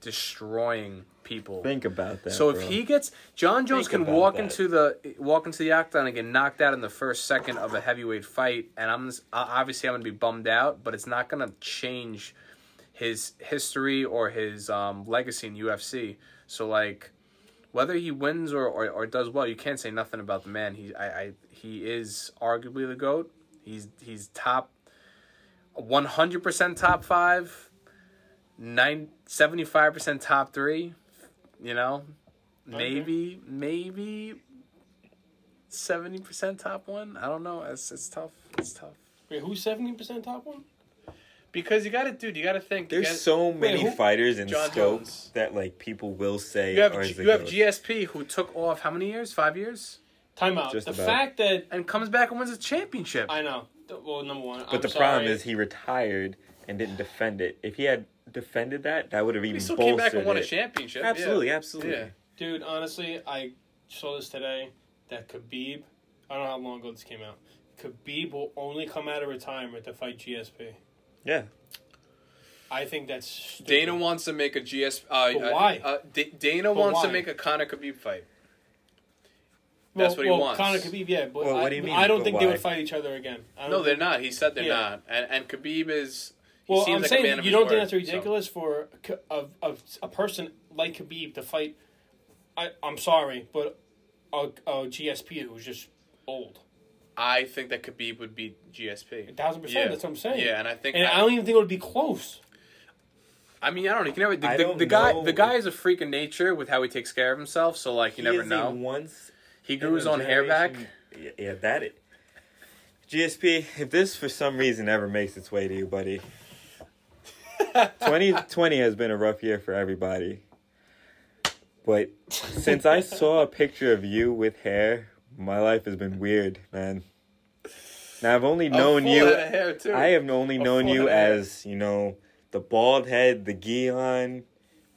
destroying people. Think about that. So if he gets John Jones can walk into the octagon and get knocked out in the first second of a heavyweight fight, and I'm going to be bummed out, but it's not going to change his history or his legacy in UFC. So like, whether he wins or does well, you can't say nothing about the man. He is arguably the GOAT. He's top 100% top 5, 75% top 3, you know? Okay. Maybe 70% top 1. I don't know. It's tough. It's tough. Wait, who's 70% top 1? Because you gotta think. There's so many fighters in scope that like people will say. You have GSP who took off how many years? 5 years? Timeout. The fact that and comes back and wins a championship. I know. Well, number one. But the problem is he retired and didn't defend it. If he had defended that, that would have even bolstered it. He still came back and won a championship. Absolutely, absolutely. Yeah. Dude, honestly, I saw this today that Khabib. I don't know how long ago this came out. Khabib will only come out of retirement to fight GSP. Yeah, I think that's stupid. Dana wants to make a GSP. But why? Dana wants to make a Conor Khabib fight. That's what he wants. Conor Khabib, yeah. But what do you mean? I don't think they would fight each other again. No, they're not. He said they're not. And Khabib is... Well, I'm like saying you don't think that's ridiculous for a person like Khabib to fight, I'm sorry, but a GSP who's just old. I think that Khabib would beat GSP. 1,000%, yeah. That's what I'm saying. Yeah, and I think... And I don't even think it would be close. I mean, I don't know. You can never, the guy is a freak of nature with how he takes care of himself, so, like, you never know. He grew his own hair back. Yeah, that it. GSP, if this for some reason ever makes its way to you, buddy... 2020 has been a rough year for everybody. But since I saw a picture of you with hair, my life has been weird, man. Now, I've only known you... I have only known you as, you know, the bald head, the gi on,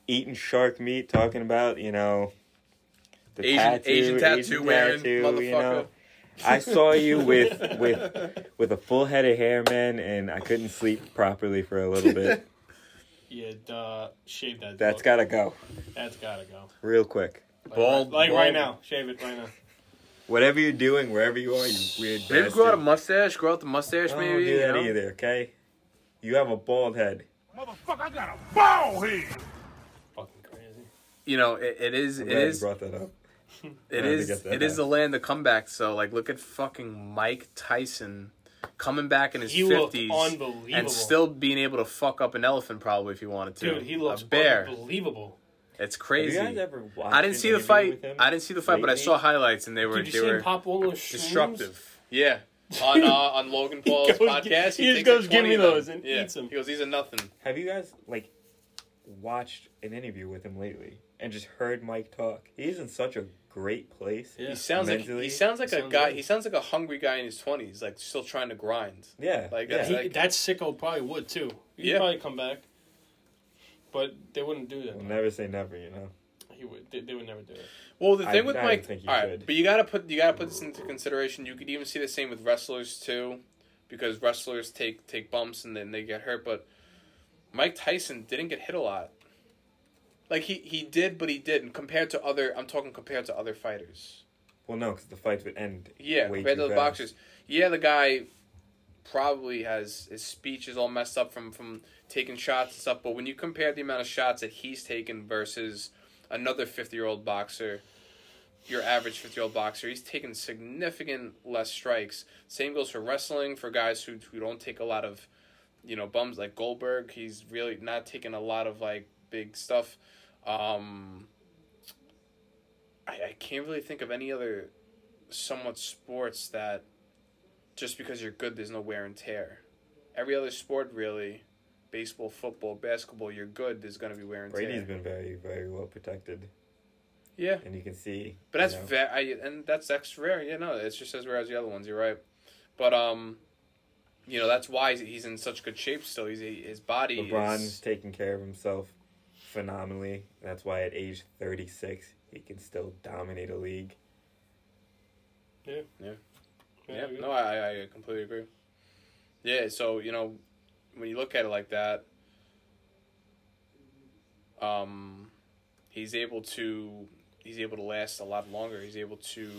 eating shark meat, talking about, you know... the Asian tattoo wearing motherfucker. You know? I saw you with a full head of hair, man, and I couldn't sleep properly for a little bit. Yeah, shave that. That's gotta go. That's gotta go. Real quick. Bald. Like bald. Right now. Shave it right now. Whatever you're doing, wherever you are, you weird bastard. Maybe grow out the mustache, maybe. I don't do that either, okay? You have a bald head. Motherfucker, I got a bald head! Fucking crazy. You know, it is... I'm glad you brought that up. It is the land of comeback. So, like, look at fucking Mike Tyson coming back in his 50s and still being able to fuck up an elephant probably if he wanted to. Dude, he looks unbelievable. It's crazy. Have you guys ever watched I didn't see the fight, but I saw highlights and they were destructive. Yeah. On Logan Paul's podcast, he goes, "Give me those," and eats them. He goes, "These are nothing." Have you guys watched an interview with him lately and just heard Mike talk? He's in such a great place. Yeah. He sounds like a guy. He sounds like a hungry guy in his 20s, like still trying to grind. Yeah, like that's that sicko probably would too. He'd probably come back, but they wouldn't do that. We'll never say never, you know. He would. They would never do it. Well, the thing with Mike, but you gotta put this into consideration. You could even see the same with wrestlers too, because wrestlers take bumps and then they get hurt. But Mike Tyson didn't get hit a lot. Like, he did, but he didn't. Compared to other fighters. Well, no, because the fights would end compared to the boxers. Yeah, the guy probably has... His speech is all messed up from taking shots and stuff, but when you compare the amount of shots that he's taken versus another 50-year-old boxer, your average 50-year-old boxer, he's taken significant less strikes. Same goes for wrestling, for guys who don't take a lot of, you know, bums like Goldberg. He's really not taking a lot of, like, big stuff. I can't really think of any other somewhat sports that just because you're good, there's no wear and tear. Every other sport, really, baseball, football, basketball, you're good, there's going to be wear and tear. Brady's been very, very well protected. Yeah. And you can see. But that's that's rare. Yeah, no, it's just as rare as the other ones. You're right. But, you know, that's why he's in such good shape still. His body is... LeBron's taking care of himself phenomenally. That's why at age 36 he can still dominate a league. Yeah. No, I completely agree. Yeah, so you know, when you look at it like that, he's able to last a lot longer. He's able to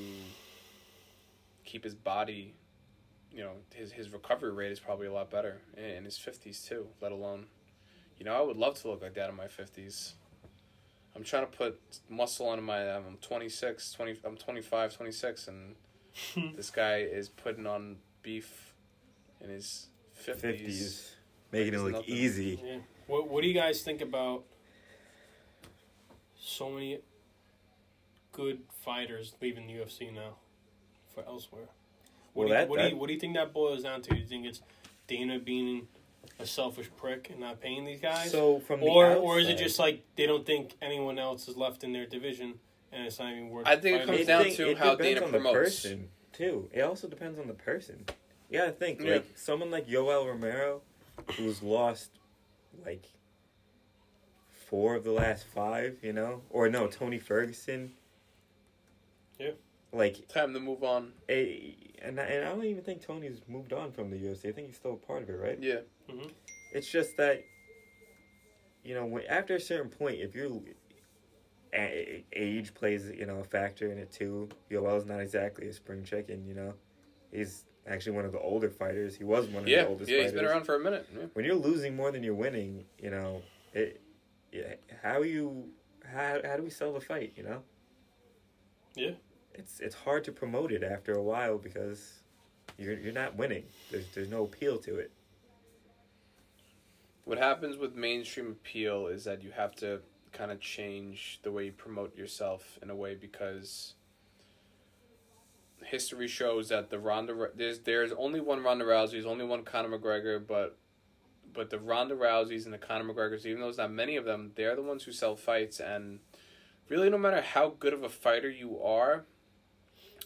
keep his body, you know, his recovery rate is probably a lot better in his 50s too, let alone... You know, I would love to look like that in my 50s. I'm trying to put muscle on my... I'm 25, 26, and this guy is putting on beef in his 50s. Making it look easy. Yeah. What do you guys think about so many good fighters leaving the UFC now for elsewhere? What do you think that boils down to? Do you think it's Dana being a selfish prick and not paying these guys? So or is it just like they don't think anyone else is left in their division and it's not even worth... I think it comes down to how Dana promotes. The person, too. It also depends on the person. You gotta think, like, someone like Yoel Romero, who's lost, like, 4 of the last 5, you know? Or, no, Tony Ferguson. Yeah. Like... Time to move on. And I don't even think Tony's moved on from the UFC. I think he's still a part of it, right? Yeah. Mm-hmm. It's just that, you know, after a certain point, if you're age plays, you know, a factor in it too. Yoel's not exactly a spring chicken, you know. He's actually one of the older fighters. He was one of the oldest fighters. Yeah, he's been around for a minute. Yeah. When you're losing more than you're winning, you know, how do we sell the fight, you know? Yeah. It's hard to promote it after a while because you're not winning. There's no appeal to it. What happens with mainstream appeal is that you have to kind of change the way you promote yourself in a way, because history shows that the there's only one Ronda Rousey, there's only one Conor McGregor, but the Ronda Rouseys and the Conor McGregors, even though there's not many of them, they're the ones who sell fights. And really, no matter how good of a fighter you are,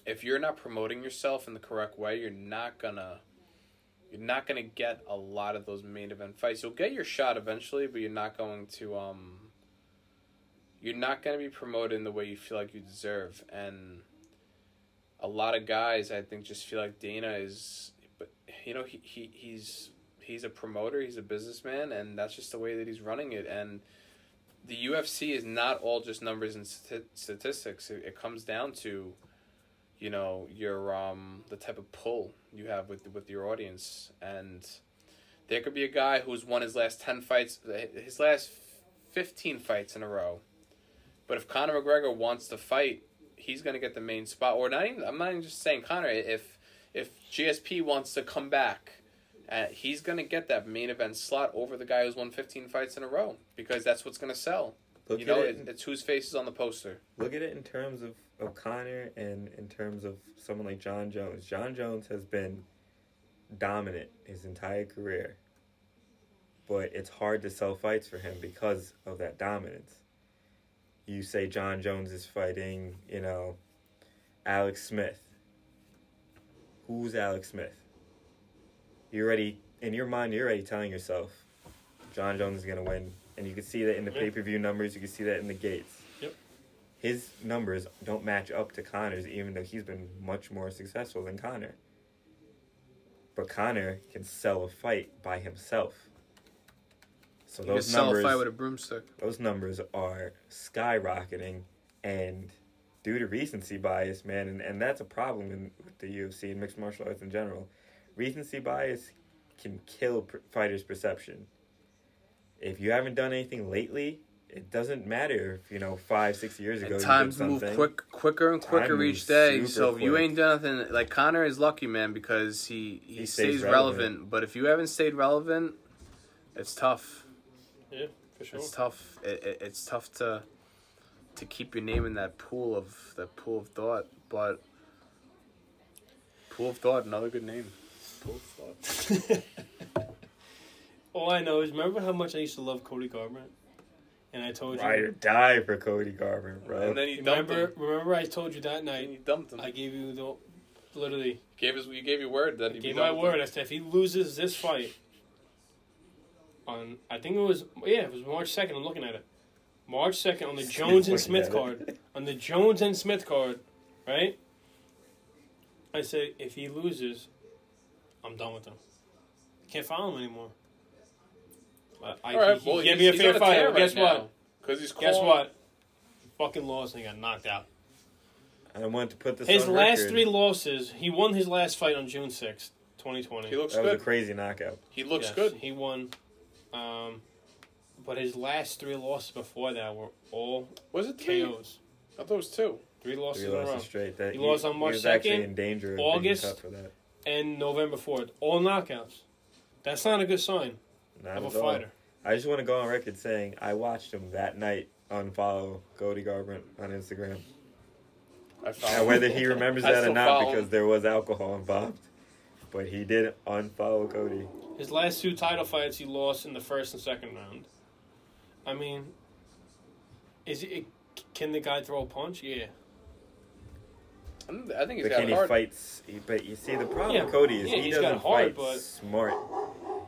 if you're not promoting yourself in the correct way, you're not gonna get a lot of those main event fights. You'll get your shot eventually, but you're not gonna be promoted in the way you feel like you deserve. And a lot of guys, I think, just feel like Dana is, but you know, he's a promoter, he's a businessman, and that's just the way that he's running it. And the UFC is not all just numbers and statistics. It comes down to, you know, your the type of pull you have with your audience. And there could be a guy who's won his last 10 fights, his last 15 fights in a row. But if Conor McGregor wants to fight, he's going to get the main spot. Or not even, I'm not even just saying Conor, if GSP wants to come back, he's going to get that main event slot over the guy who's won 15 fights in a row, because that's what's going to sell. Look, you know, it's whose face is on the poster. Look at it in terms of Conor and in terms of someone like John Jones. John Jones has been dominant his entire career, but it's hard to sell fights for him because of that dominance. You say John Jones is fighting, you know, Alex Smith. Who's Alex Smith? You're already, in your mind, you're already telling yourself John Jones is going to win. And you can see that in the pay-per-view numbers. You can see that in the gates. Yep. His numbers don't match up to Conor's, even though he's been much more successful than Conor. But Conor can sell a fight by himself. So those numbers, sell a fight with a broomstick. Those numbers are skyrocketing, and due to recency bias, man, and that's a problem with the UFC and mixed martial arts in general. Recency bias can kill fighters' perception. If you haven't done anything lately, it doesn't matter if, you know, 5-6 years ago. And times you did something. Move quicker and quicker each day. So if you ain't done nothing, like Conor is lucky, man, because he stays relevant. But if you haven't stayed relevant, it's tough. Yeah, for sure. It's tough. It's tough to keep your name in that pool of thought. But pool of thought, another good name. Pool of thought. All I know is, remember how much I used to love Cody Garbrandt? And I told you... Ride or die for Cody Garbrandt, bro. And then you dumped him. Remember I told you that night? And you dumped him. I gave you the... Literally. You gave your word that he gave my word. I said, if he loses this fight... I think it was... Yeah, it was March 2nd. I'm looking at it. March 2nd on the Jones and Smith card. On the Jones and Smith card, right? I said, if he loses, I'm done with him. I can't follow him anymore. He gave me a fair fight. Guess what? Guess what? Fucking lost and got knocked out. I wanted to put this on record. His last three losses, he won his last fight on June 6th, 2020. He looks good. That was a crazy knockout. He looks good. He won. But his last three losses before that were all KOs. I thought it was two. Three losses in a row. Straight. He lost on March 2nd. He was actually in danger of being cut for that. And November 4th. All knockouts. That's not a good sign. Not I'm a fighter. I just want to go on record saying I watched him that night unfollow Cody Garbrandt on Instagram. Now, whether he remembers that or not, because there was alcohol involved, but he did unfollow Cody. His last two title fights he lost in the first and second round. I mean, can the guy throw a punch? Yeah. I think he's got hard. But can he fight? But you see, the problem with Cody is he doesn't fight smart.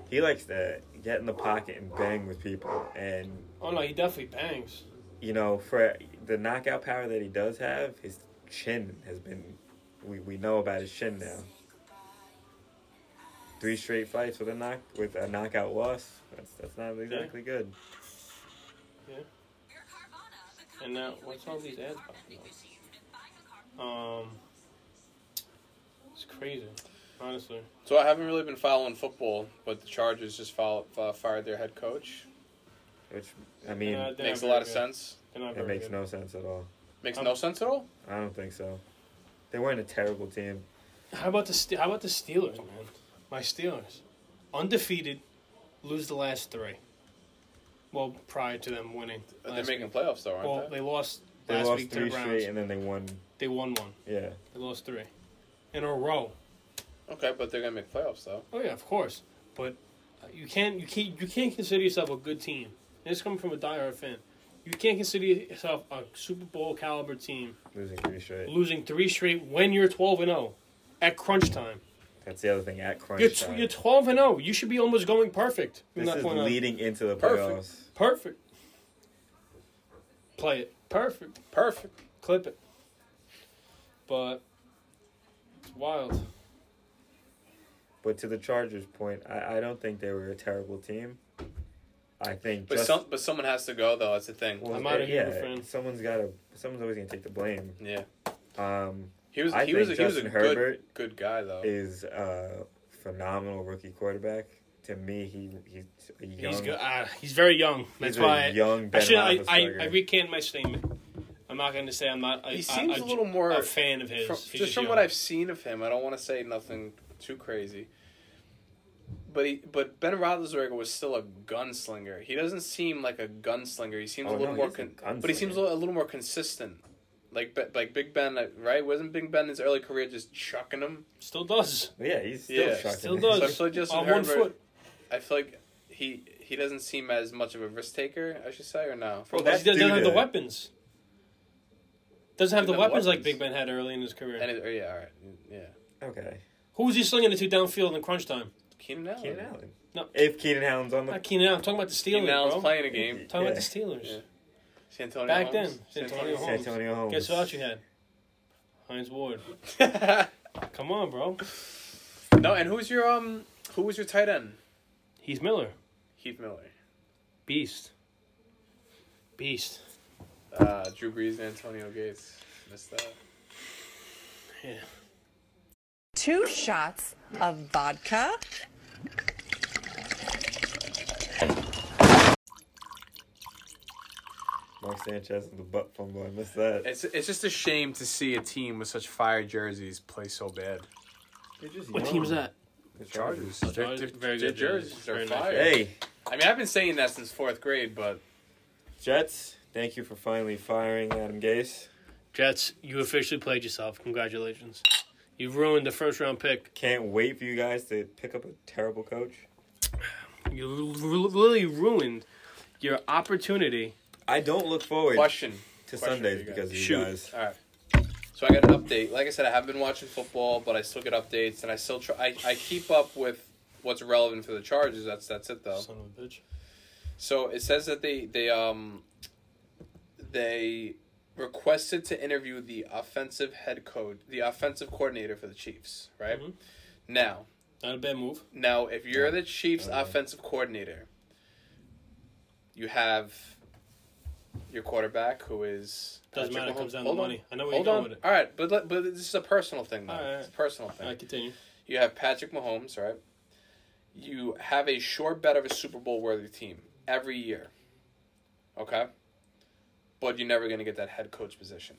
He likes to get in the pocket and bang with people. And oh, no, he definitely bangs. You know, for the knockout power that he does have, his chin has been... We know about his chin now. 3 straight fights with a knockout loss. That's not exactly good. Yeah. And now, what's all these ads popping up? It's crazy, honestly. So I haven't really been following football, but the Chargers just fired their head coach. Which, I mean, makes a lot of sense. It makes no sense at all. Makes no sense at all? I don't think so. They weren't a terrible team. How about the Steelers, man? My Steelers. Undefeated, lose the last three. Well, prior to them winning. They're making playoffs, though, aren't they? Well, they lost last week to the Browns. They lost three straight, and then they won. They won one. Yeah. They lost three in a row. Okay, but they're going to make playoffs, though. Oh, yeah, of course. But you can't consider yourself a good team. And it's coming from a diehard fan. You can't consider yourself a Super Bowl caliber team. Losing three straight when you're 12-0 at crunch time. That's the other thing, at crunch time. You're 12-0. You should be almost going perfect. This is leading into the playoffs. Perfect. Play it. Perfect. Clip it. But it's wild. But to the Chargers' point, I don't think they were a terrible team. I think, but someone has to go though. That's the thing. Well, I'm out of here, friend. Someone's always gonna take the blame. Yeah. He was a good guy though. Is a phenomenal rookie quarterback. To me, he's young. He's good. He's very young. That's why I recant my statement. I'm not gonna say I'm not. He seems a little more a fan of his. Just from what I've seen of him, I don't want to say nothing too crazy. But Ben Roethlisberger was still a gunslinger. He doesn't seem like a gunslinger. He seems but he seems a little more consistent. Like Big Ben, right? Wasn't Big Ben in his early career just chucking him? Still does. Yeah, he's still chucking. Still does. So I feel like Justin Herbert, I feel like he doesn't seem as much of a risk taker, I should say, or no? Well, he doesn't have the weapons. Like Big Ben had early in his career. All right, yeah. Okay. Who was he slinging it to downfield in crunch time? Keenan Allen. No. If Keenan Allen's on the... Not Keenan Allen. I'm talking about the Steelers, Keenan Allen's playing a game. I'm talking about the Steelers. Yeah. Santonio Back Holmes. Then. Santonio Holmes. Guess what else you had? Hines Ward. Come on, bro. No, and who was your tight end? Heath Miller. Beast. Drew Brees and Antonio Gates. Missed that. Yeah. 2 shots of vodka. Mark Sanchez and the butt fumble. I missed that. It's just a shame to see a team with such fire jerseys play so bad. What team's that? The Chargers. They're good jerseys. They're fire. Hey. I mean, I've been saying that since 4th grade, but... Jets, thank you for finally firing Adam Gase. Jets, you officially played yourself. Congratulations. You've ruined the first-round pick. Can't wait for you guys to pick up a terrible coach. You really ruined your opportunity. I don't look forward to Sundays because of you guys. All right. So I got an update. Like I said, I have been watching football, but I still get updates, and I still try. I keep up with what's relevant for the Chargers. That's it, though. Son of a bitch. So it says that they requested to interview the offensive coordinator for the Chiefs, right? Mm-hmm. Now. Not a bad move. Now, if you're the Chiefs offensive coordinator, you have your quarterback who is... Doesn't matter, it comes down to money. I know where you're going with it. All right, but this is a personal thing, though. Right. It's a personal thing. All right, continue. You have Patrick Mahomes, right? You have a sure bet of a Super Bowl-worthy team every year, okay? But you're never going to get that head coach position.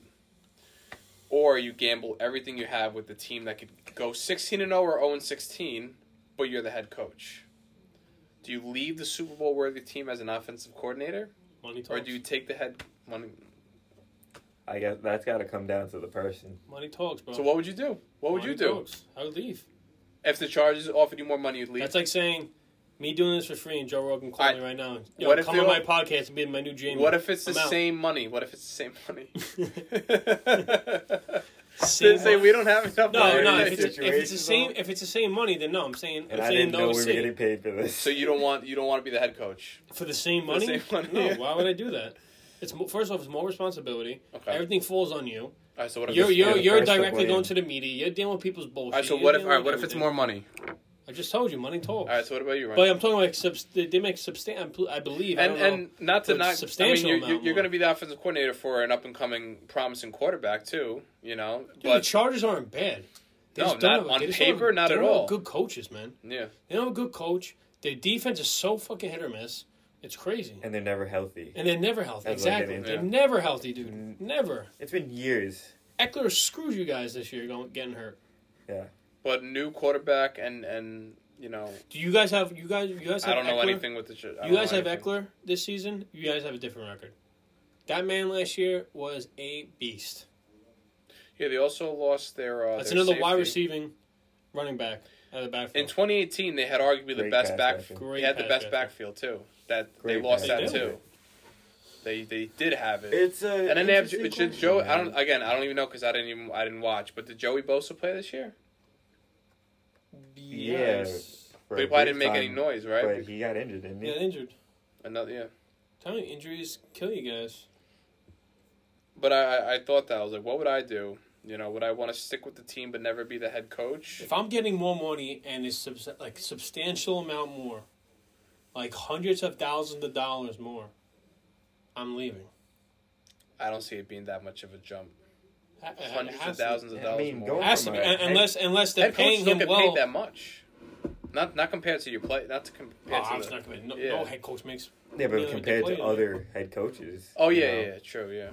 Or you gamble everything you have with the team that could go 16-0 or 0-16, but you're the head coach. Do you leave the Super Bowl-worthy team as an offensive coordinator? Money talks. Or do you take the head... money? I guess that's got to come down to the person. Money talks, bro. So what would you do? I would leave. If the Chargers offered you more money, you'd leave? That's like saying... Me doing this for free and Joe Rogan calling me right now. Yo, come on my podcast and be my new Jamie. What if it's same money? Same money. Say we don't have enough money. No, if it's the same money, then no. I'm saying. And I didn't know we were getting paid for this. So you don't want to be the head coach for the same money. No, why would I do that? It's first off, it's more responsibility. Okay. Everything falls on you. All right, so what if you're directly going to the media? You're dealing with people's bullshit. All right, so what if it's more money? I just told you, money talks. All right, so what about you, Ryan? But I'm talking like they make substantial. I believe, and not to knock. I mean, you're going to be the offensive coordinator for an up and coming, promising quarterback too. You know, dude, but the Chargers aren't bad. They not on paper, not at all. Good coaches, man. Yeah, they don't have a good coach. Their defense is so fucking hit or miss. It's crazy. And they're never healthy. That's exactly. Like they're never healthy, dude. Never. It's been years. Eckler screwed you guys this year, getting hurt. Yeah. But new quarterback and you know. Do you guys have I don't know anything with the shit. You guys have Eckler this season. You guys have a different record. That man last year was a beast. Yeah, they also lost their. That's their another safety. Wide receiving, running back out of the backfield. In 2018, they had arguably the best backfield. They had the best backfield too. That great they lost pass. That too. They did have it. It's and then they have Joe. I don't even know because I didn't watch. But did Joey Bosa play this year? Yes. But he probably didn't make any noise, right? But he got injured, didn't he? Yeah, injured. Another, yeah. How many injuries kill you guys? But I thought that. I was like, what would I do? You know, would I want to stick with the team but never be the head coach? If I'm getting more money and it's substantial amount more, like hundreds of thousands of dollars more, I'm leaving. I don't see it being that much of a jump. Hundreds of thousands of dollars more. Has to be, unless they're paying him well. Head coaches don't get paid that much. Not compared to your play. No head coach makes. Yeah, but compared to other head coaches. Oh yeah, true, yeah.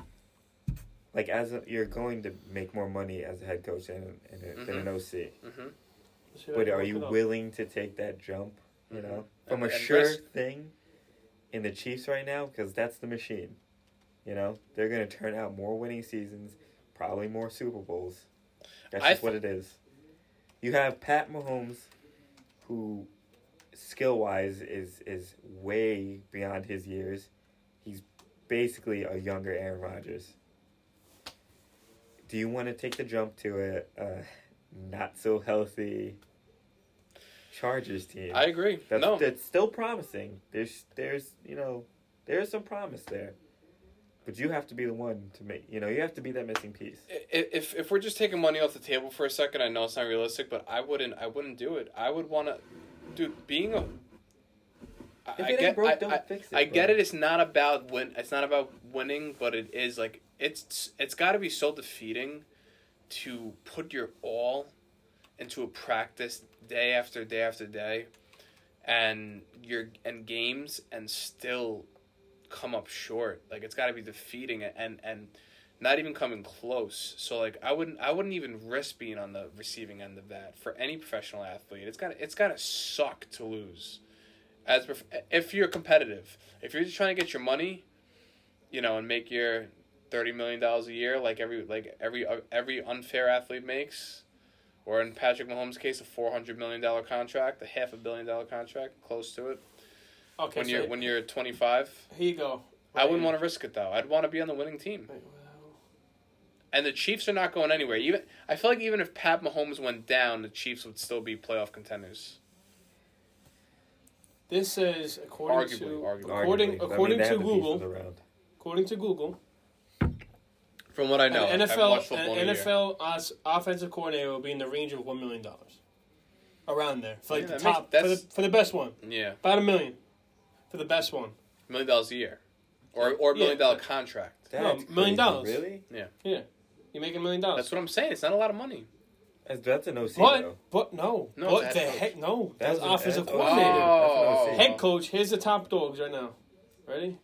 Like you're going to make more money as a head coach than an OC. Mm-hmm. But are you willing to take that jump? You know, from a sure thing in the Chiefs right now, because that's the machine. You know, they're going to turn out more winning seasons. Probably more Super Bowls. That's just what it is. You have Pat Mahomes, who skill-wise is way beyond his years. He's basically a younger Aaron Rodgers. Do you want to take the jump to a not-so-healthy Chargers team? I agree. That's still promising. There's some promise there. But you have to be the one to make, you have to be that missing piece. If we're just taking money off the table for a second, I know it's not realistic, but I wouldn't do it. I would want to, dude, If it ain't broke, don't fix it. I get it. It's not about winning, but it is like, it's got to be so defeating to put your all into a practice day after day after day and games and still come up short. Like, it's got to be defeating and not even coming close. So like I wouldn't even risk being on the receiving end of that for any professional athlete. It's got to suck to lose. If you're competitive, if you're just trying to get your money, and make your $30 million a year like every unfair athlete makes, or in Patrick Mahomes' case, a $400 million contract, a $500 million contract, close to it. Okay, when you're 25. Here you go. Right. I wouldn't want to risk it, though. I'd want to be on the winning team. Right, well. And the Chiefs are not going anywhere. I feel like even if Pat Mahomes went down, the Chiefs would still be playoff contenders. This is according to Google. From what I know, NFL offensive coordinator will be in the range of $1 million. Around there. For like the top. For the best one. Yeah. About $1 million. For the best one. $1 million a year. Or $1 million contract. No, $1 million. Really? Yeah. Yeah. You make $1 million. That's what I'm saying. It's not a lot of money. That's an OC, though. But no. That's offensive coordinator. That's head coach. Here's the top dogs right now. Ready?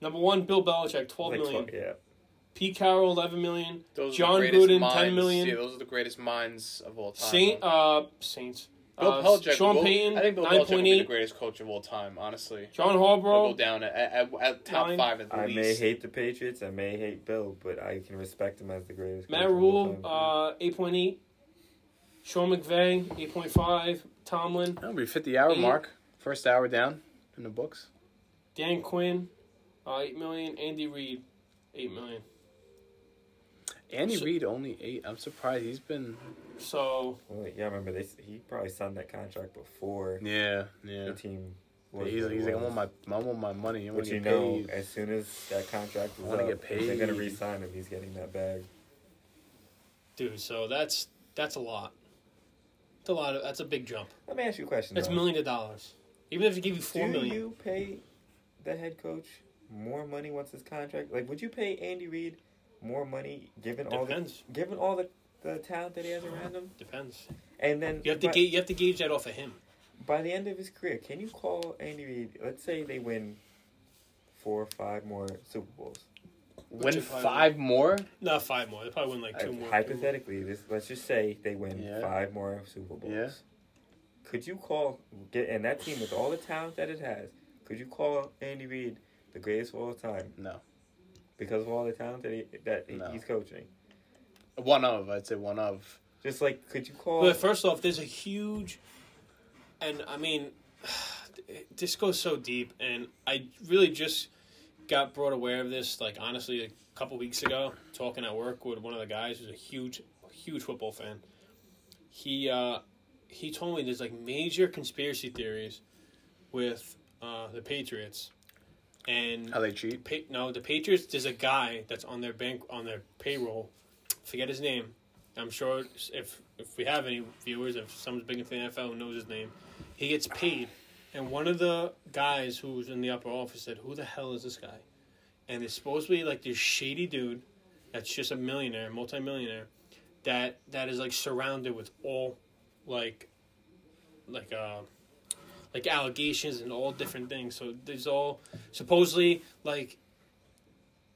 Number one, Bill Belichick, 12 million. Yeah. Pete Carroll, 11 million. John Gruden, 10 million. Yeah, those are the greatest minds of all time. Saints. Bill Belichick. Sean Payton, I think Bill Belichick will be the greatest coach of all time, honestly. John Harbaugh. Go down at top 5 at least. I may hate the Patriots. I may hate Bill, but I can respect him as the greatest coach. Matt Rule, 8.8. Sean McVay, 8.5. Tomlin. That'll be 50-hour mark. First hour down in the books. Dan Quinn, 8 million. Andy Reid, 8 million. Andy Reid only 8. I'm surprised he's been so. Well, yeah, I remember he probably signed that contract before. Yeah. The team. He's like, I want my money. But you know, paid. As soon as that contract is up, they're gonna re-sign him. He's getting that bag. Dude, so that's a lot. It's a lot of. That's a big jump. Let me ask you a question. That's millions of dollars. Even if they give you $4 million. Do you pay the head coach more money once his contract? Like, would you pay Andy Reid more money given all the talent that he has around him? Depends. And then you have to gauge that off of him. By the end of his career, can you call Andy Reid? Let's say they win 4 or 5 more Super Bowls. Win 5 more? Not 5 more. They probably win like 2 more. Hypothetically, let's just say they win 5 more Super Bowls. Yeah. Could you get that team with all the talent that it has? Could you call Andy Reid the greatest of all time? No. Because of all the talent that he's coaching. I'd say one of. Just like, could you call... Well, first off, there's a huge... And, I mean, this goes so deep, and I really just got brought aware of this, like, honestly, a couple weeks ago, talking at work with one of the guys who's a huge football fan. He told me there's, like, major conspiracy theories with the Patriots. And how they cheat? The Patriots, there's a guy that's on their payroll. Forget his name. I'm sure if we have any viewers, if someone's big in the NFL who knows his name, he gets paid. And one of the guys who was in the upper office said, who the hell is this guy? And it's supposedly like this shady dude that's just a millionaire, multimillionaire, that is like surrounded with all like allegations and all different things. So there's all supposedly like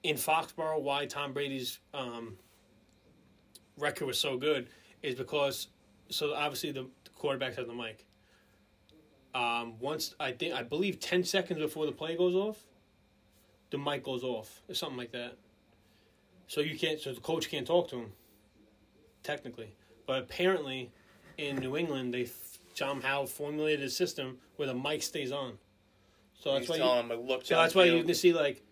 in Foxborough why Tom Brady's record was so good is because obviously the quarterback had the mic. Once I believe 10 seconds before the play goes off, the mic goes off or something like that. So the coach can't talk to him technically. But apparently in New England they somehow formulated a system where the mic stays on. So that's why you can see like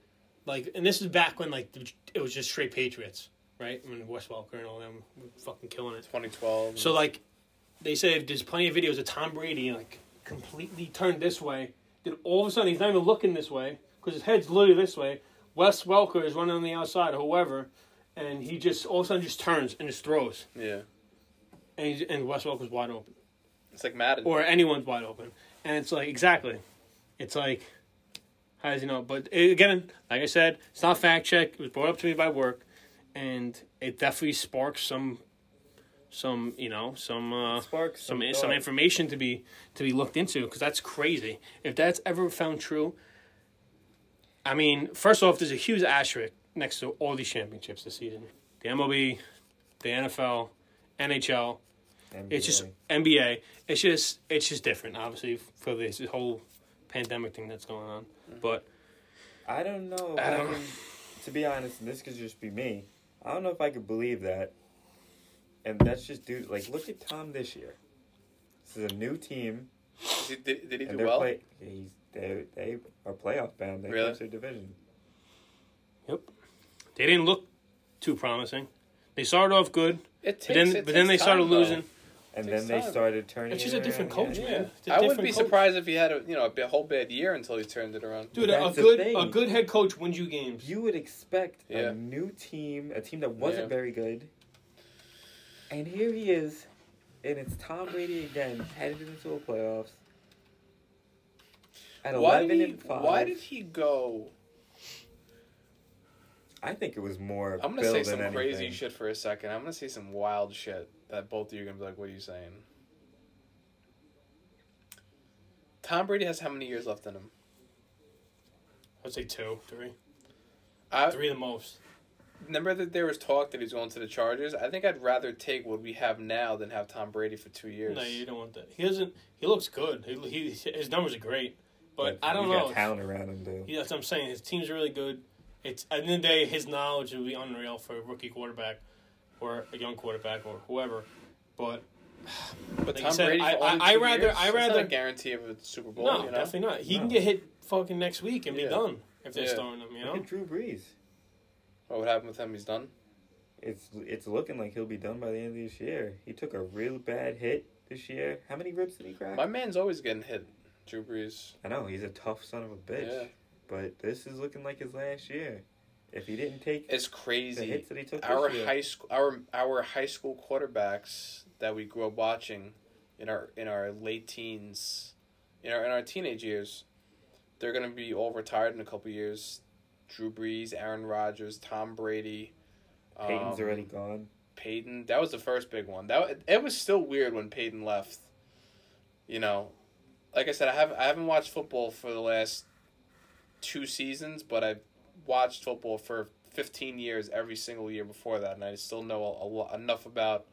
and this is back when like it was just straight Patriots. Right? I mean, Wes Welker and all them were fucking killing it. 2012. So, like, they say there's plenty of videos of Tom Brady, like, completely turned this way. Then all of a sudden, he's not even looking this way because his head's literally this way. Wes Welker is running on the outside or whoever, and he just all of a sudden just turns and just throws. Yeah. And Wes Welker's wide open. It's like Madden. Or anyone's wide open. And it's like, exactly. It's like, how does he know? But, again, like I said, it's not fact-checked. It was brought up to me by work. And it definitely sparks some information to be looked into because that's crazy. If that's ever found true, I mean, first off, there's a huge asterisk next to all these championships this season: the MLB, the NFL, NHL. NBA. It's just NBA. It's just different, obviously, for this whole pandemic thing that's going on. Mm-hmm. But I don't know. To be honest, and this could just be me. I don't know if I could believe that. And that's just due to, like, look at Tom this year. This is a new team. Did he do well? They are playoff bound. They lost their division. Yep. They didn't look too promising. They started off good. But then they started losing. And then they started turning it around. It's just a different coach, man. Yeah. I wouldn't be surprised if he had a whole bad year until he turned it around. Dude, a good head coach wins you games. You would expect a new team, a team that wasn't very good. And here he is, and it's Tom Brady again, headed into the playoffs. At 11-5. Why did he go? I think it was more. I'm going to say some crazy shit for a second. I'm going to say some wild shit that both of you are going to be like, what are you saying? Tom Brady has how many years left in him? I would say 2, 3. 3 the most. Remember that there was talk that he's going to the Chargers? I think I'd rather take what we have now than have Tom Brady for 2 years. No, you don't want that. He looks good. His numbers are great. But I don't know. He's got talent around him, dude. Yeah, that's what I'm saying. His team's really good. It's at the end of the day, his knowledge would be unreal for a rookie quarterback or a young quarterback or whoever. But like Tom Brady, I rather not a guarantee of a Super Bowl. No, definitely not. He can get hit fucking next week and be done if they're throwing him. Look at Drew Brees. What would happen with him? He's done. It's looking like he'll be done by the end of this year. He took a real bad hit this year. How many ribs did he crack? My man's always getting hit, Drew Brees. I know he's a tough son of a bitch. Yeah. But this is looking like his last year. If he didn't take it's crazy. The hits that he took our high school quarterbacks that we grew up watching in our late teens, in our teenage years. They're going to be all retired in a couple of years. Drew Brees, Aaron Rodgers, Tom Brady. Peyton's already gone. Peyton, that was the first big one. It was still weird when Peyton left. You know, like I said, I haven't watched football for the last 2 seasons, but I've watched football for 15 years every single year before that, and I still know enough about,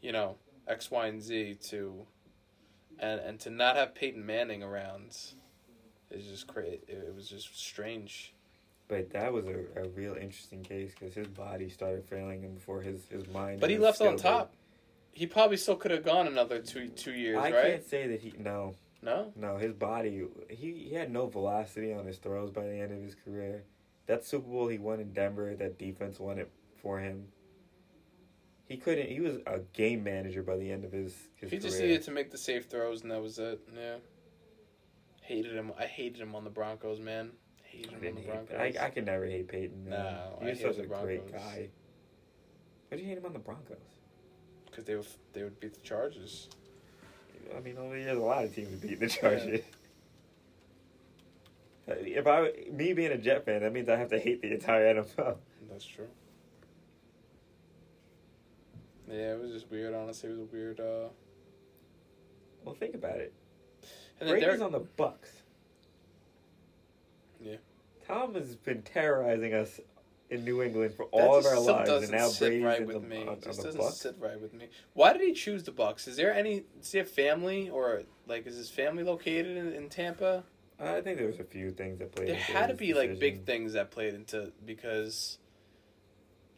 you know, X, Y, and Z and to not have Peyton Manning around. It's just crazy. It was just strange. But that was a real interesting case because his body started failing him before his mind. But he left on top. He probably still could have gone another two years, right? I can't say that he... No. No? No, his body... He had no velocity on his throws by the end of his career. That Super Bowl he won in Denver, that defense won it for him. He couldn't... He was a game manager by the end of his career. He just needed to make the safe throws, and that was it. Yeah. Hated him. I hated him on the Broncos, man. I could never hate Peyton. Man. No, he was such a great guy. Why did you hate him on the Broncos? Because they would beat the Chargers. I mean, over the years, a lot of teams would beat the Chargers. Yeah. Me being a Jet fan, that means I have to hate the entire NFL. That's true. Yeah, it was just weird. Honestly, it was a weird. Well, think about it. Brady's on the Bucks. Yeah. Tom has been terrorizing us in New England for all of our lives, and now Brady's right with me. It just doesn't sit right with me. Why did he choose the Bucks? Is there family, or like is his family located in Tampa? I think there was a few things that played. There had to be like big things that played into because,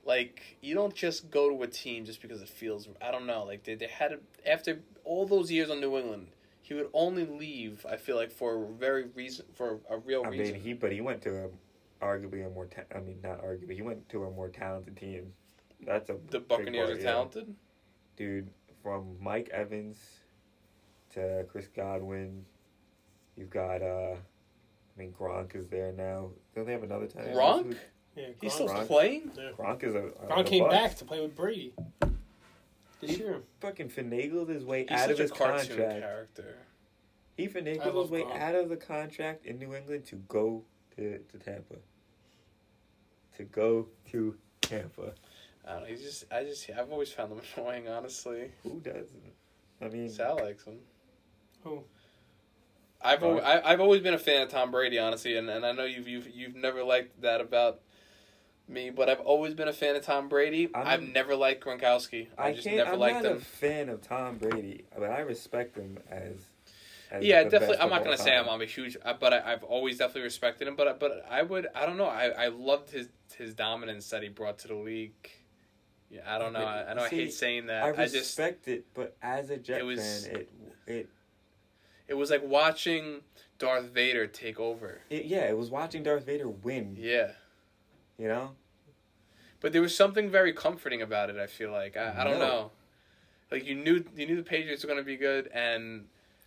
like, you don't just go to a team just because it feels. I don't know. Like they had to, after all those years on New England. He would only leave, I feel like, for a real reason. I mean, he went to he went to a more talented team. That's a the Buccaneers big part, are talented, dude. From Mike Evans to Chris Godwin, you've got Gronk is there now. Don't they have another time? Gronk? Yeah, Gronk. He's still playing. Yeah. Gronk is Gronk came back to play with Brady. He fucking finagled his way out of his contract. He's such a cartoon character. He finagled his way out of the contract in New England to go to Tampa. I don't know. I've always found him annoying, honestly. Who doesn't? I mean, Sal likes him. Who? I've always been a fan of Tom Brady, honestly, and I know you've never liked that about me, but I've always been a fan of Tom Brady. I've never liked Gronkowski. I'm not a fan of Tom Brady, but I respect him as yeah, the definitely. Best I'm not gonna time. Say I'm a huge, but I've always definitely respected him. But I would, I don't know. I loved his dominance that he brought to the league. Yeah, I don't know. I know I hate saying that. I respect it, but as a Jet fan, it was like watching Darth Vader take over. It was watching Darth Vader win. Yeah. You know? But there was something very comforting about it, I feel like. I don't know. Like, you knew the Patriots were going to be good, and...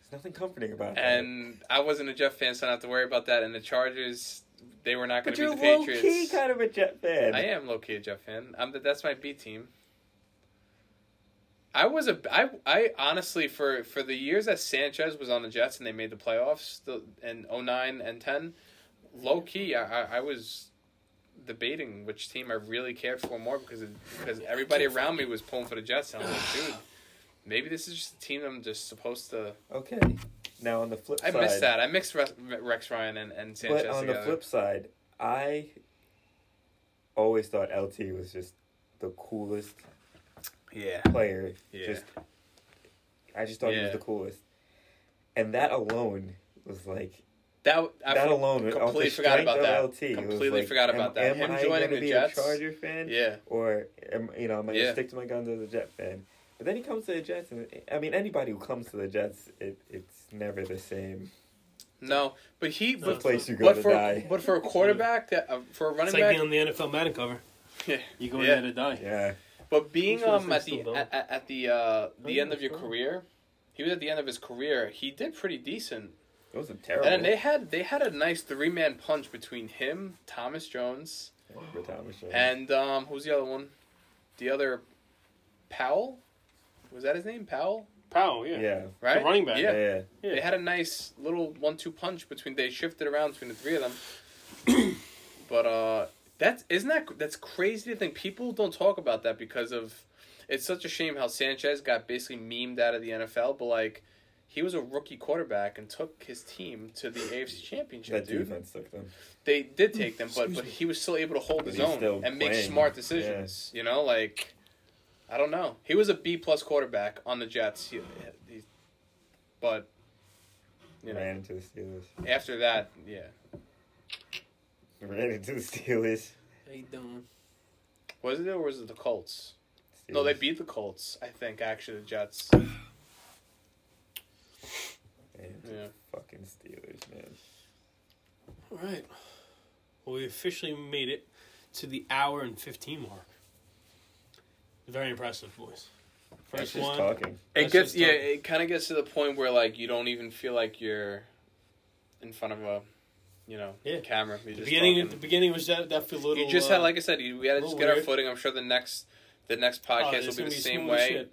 There's nothing comforting about it. And I wasn't a Jet fan, so I don't have to worry about that. And the Chargers, they were not going to beat the Patriots. But you're low-key kind of a Jet fan. I am low-key a Jet fan. That's my B team. I honestly, for the years that Sanchez was on the Jets and they made the playoffs, in 09 and 10, low-key, I was... debating which team I really cared for more because everybody around me was pulling for the Jets, and I'm like, dude, maybe this is just a team I'm just supposed to. Okay. Now on the flip side, I missed that. I mixed Rex Ryan and Sanchez together. But on the flip side, I always thought LT was just the coolest. Yeah. Player. Yeah. I just thought he was the coolest, and that alone was like. I completely forgot about that. Am I going to be a Charger fan? Yeah. Or, am I going to stick to my guns as a Jet fan? But then he comes to the Jets, and anybody who comes to the Jets, it's never the same. No, but it's the place you go to die. But for a quarterback, for a running back... It's like being on the NFL Madden cover. Yeah. You go in there to die. Yeah. But being he was at the end of his career, he did pretty decent. It was terrible. And they had a nice 3-man punch between him, Thomas Jones, and who's the other one? The other Powell? Was that his name? Powell? Powell, yeah. Yeah. Right? The running back. Yeah. Yeah. Yeah. They had a nice little 1-2 punch between, they shifted around between the three of them. But that's crazy to think. People don't talk about that because of, it's such a shame how Sanchez got basically memed out of the NFL, but like, he was a rookie quarterback and took his team to the AFC Championship, dude. That defense took them. They did take them, but he was still able to hold his own and make smart decisions. Yeah. You know, like, I don't know. He was a B-plus quarterback on the Jets. But, you know. Ran into the Steelers. After that, yeah. Ran into the Steelers. They don't. Was it or was it the Colts? Steelers. No, they beat the Colts, I think, actually, the Jets. Yeah. Fucking Steelers, man. All right. Well, we officially made it to the hour and 15 mark. Very impressive, boys. First one. Talking. It kind of gets to the point where like you don't even feel like you're in front of a, camera. The beginning was that a little. You just had, like I said, we had to just get our footing. I'm sure the next podcast will be the same way.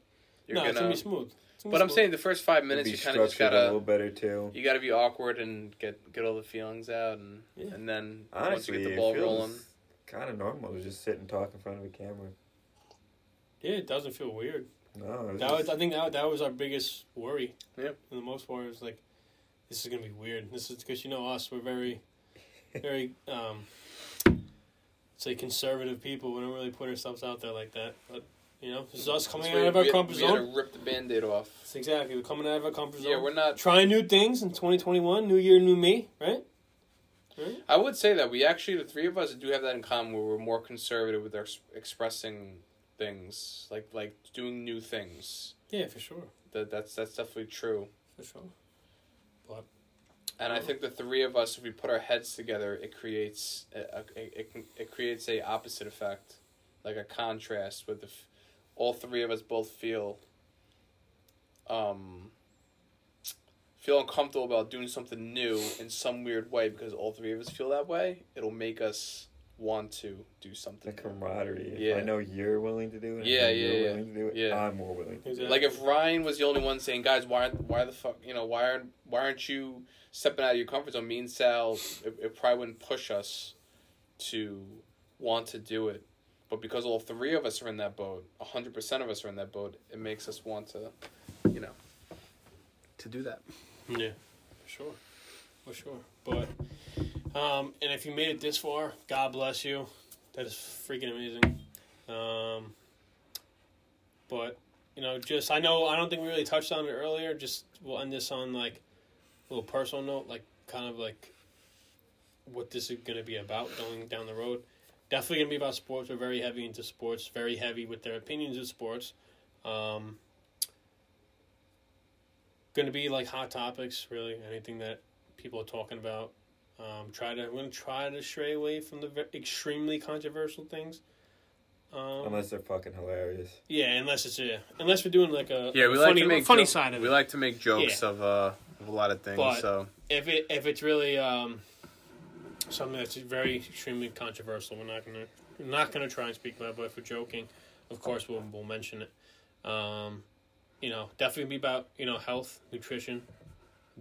It's gonna be smooth. But I'm saying the first 5 minutes you kind of just gotta a little better too. You gotta be awkward and get all the feelings out, and then honestly, once you get the ball rolling, kind of normal to just sit and talk in front of a camera. Yeah, it doesn't feel weird. No, I think that was our biggest worry. Yeah, for the most part, it was like, this is gonna be weird. This is because us, we're very, very say conservative people. We don't really put ourselves out there like that, but. This is us coming out of our comfort zone. We had to rip the Band-Aid off. That's exactly. We're coming out of our comfort zone. Yeah, we're not... Trying new things in 2021. New year, new me, right? I would say that we actually, the three of us, do have that in common where we're more conservative with our expressing things. Like doing new things. Yeah, for sure. That's definitely true. For sure. But... And I think the three of us, if we put our heads together, it creates a opposite effect. Like a contrast with the... All three of us both feel uncomfortable about doing something new in some weird way because all three of us feel that way. It'll make us want to do something. The camaraderie. New. Yeah. If I know you're willing to do it. You're willing to do it. Yeah. I'm more willing to do it. Like if Ryan was the only one saying, "Guys, why aren't you stepping out of your comfort zone?" Me and Sal, it probably wouldn't push us to want to do it. But because all three of us are in that boat, 100% of us are in that boat, it makes us want to, to do that. Yeah, for sure. But, and if you made it this far, God bless you. That is freaking amazing. But, I don't think we really touched on it earlier. Just we'll end this on, like, a little personal note, like, kind of like what this is going to be about going down the road. Definitely going to be about sports. We're very heavy into sports. Very heavy with their opinions of sports. Going to be like hot topics, really. Anything that people are talking about. We're going to try to stray away from the extremely controversial things. Unless they're fucking hilarious. Yeah, unless we're doing like a funny side of it. We like to make jokes of a lot of things. But if it's really... something that's very extremely controversial. We're not gonna try and speak about it, but if we're joking, of course we'll mention it. Definitely be about health, nutrition.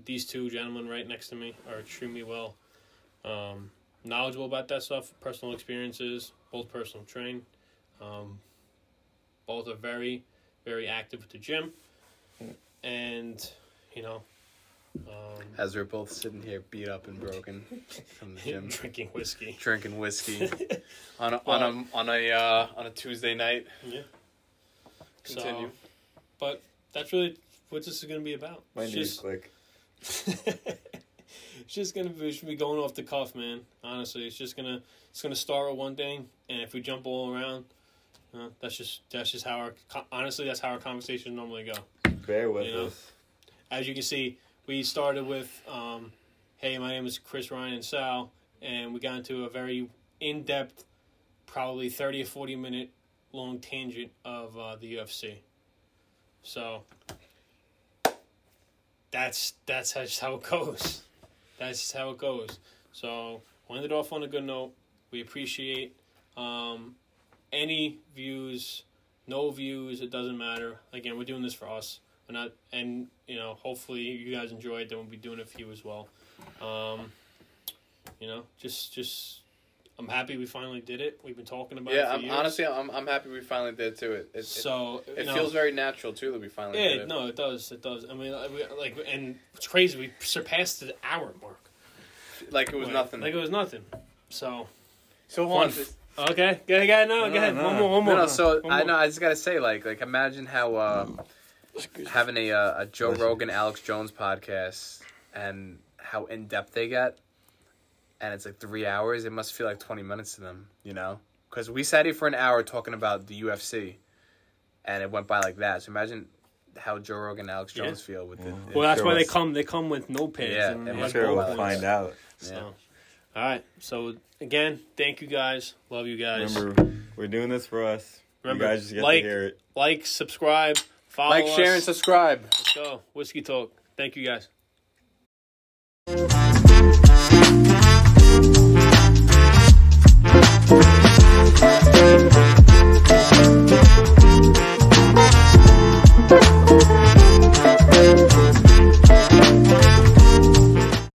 These two gentlemen right next to me are extremely well knowledgeable about that stuff. Personal experiences, both personal trained. Both are very, very active at the gym, and as we're both sitting here beat up and broken from the gym, drinking whiskey on a Tuesday night. Yeah. Continue. So, but that's really what this is going to be about. My knees click. It's just going to be going off the cuff, man. Honestly, it's going to start with one thing, and if we jump all around, that's just how our conversations normally go. Bear with us. As you can see. We started with, hey, my name is Chris, Ryan, and Sal, and we got into a very in-depth, probably 30 or 40-minute long tangent of the UFC. So that's how it goes. That's how it goes. So we'll end it off on a good note. We appreciate any views, no views, it doesn't matter. Again, we're doing this for us. And you know, hopefully you guys enjoy it. Then we'll be doing a few as well. You know, just I'm happy we finally did it. We've been talking about it for years. Honestly, I'm happy we finally did too. It feels very natural too that we finally did it. Yeah, no, it does. I mean, and it's crazy. We surpassed the hour mark. Like it was nothing. So hold on. Okay. Go ahead. One more. No, I just gotta say, like imagine how having a Joe Rogan, Alex Jones podcast and how in depth they get, and it's like 3 hours. It must feel like 20 minutes to them, you know? Because we sat here for an hour talking about the UFC, and it went by like that. So imagine how Joe Rogan and Alex Jones feel with it. Well, that's sure why they come with notepads. Yeah, and I'm sure we'll find out. So. Yeah. All right, so again, thank you guys. Love you guys. Remember, we're doing this for us. Remember, you guys just get to hear it. Subscribe, follow us. Share, and subscribe. Let's go. Whiskey Talk. Thank you guys.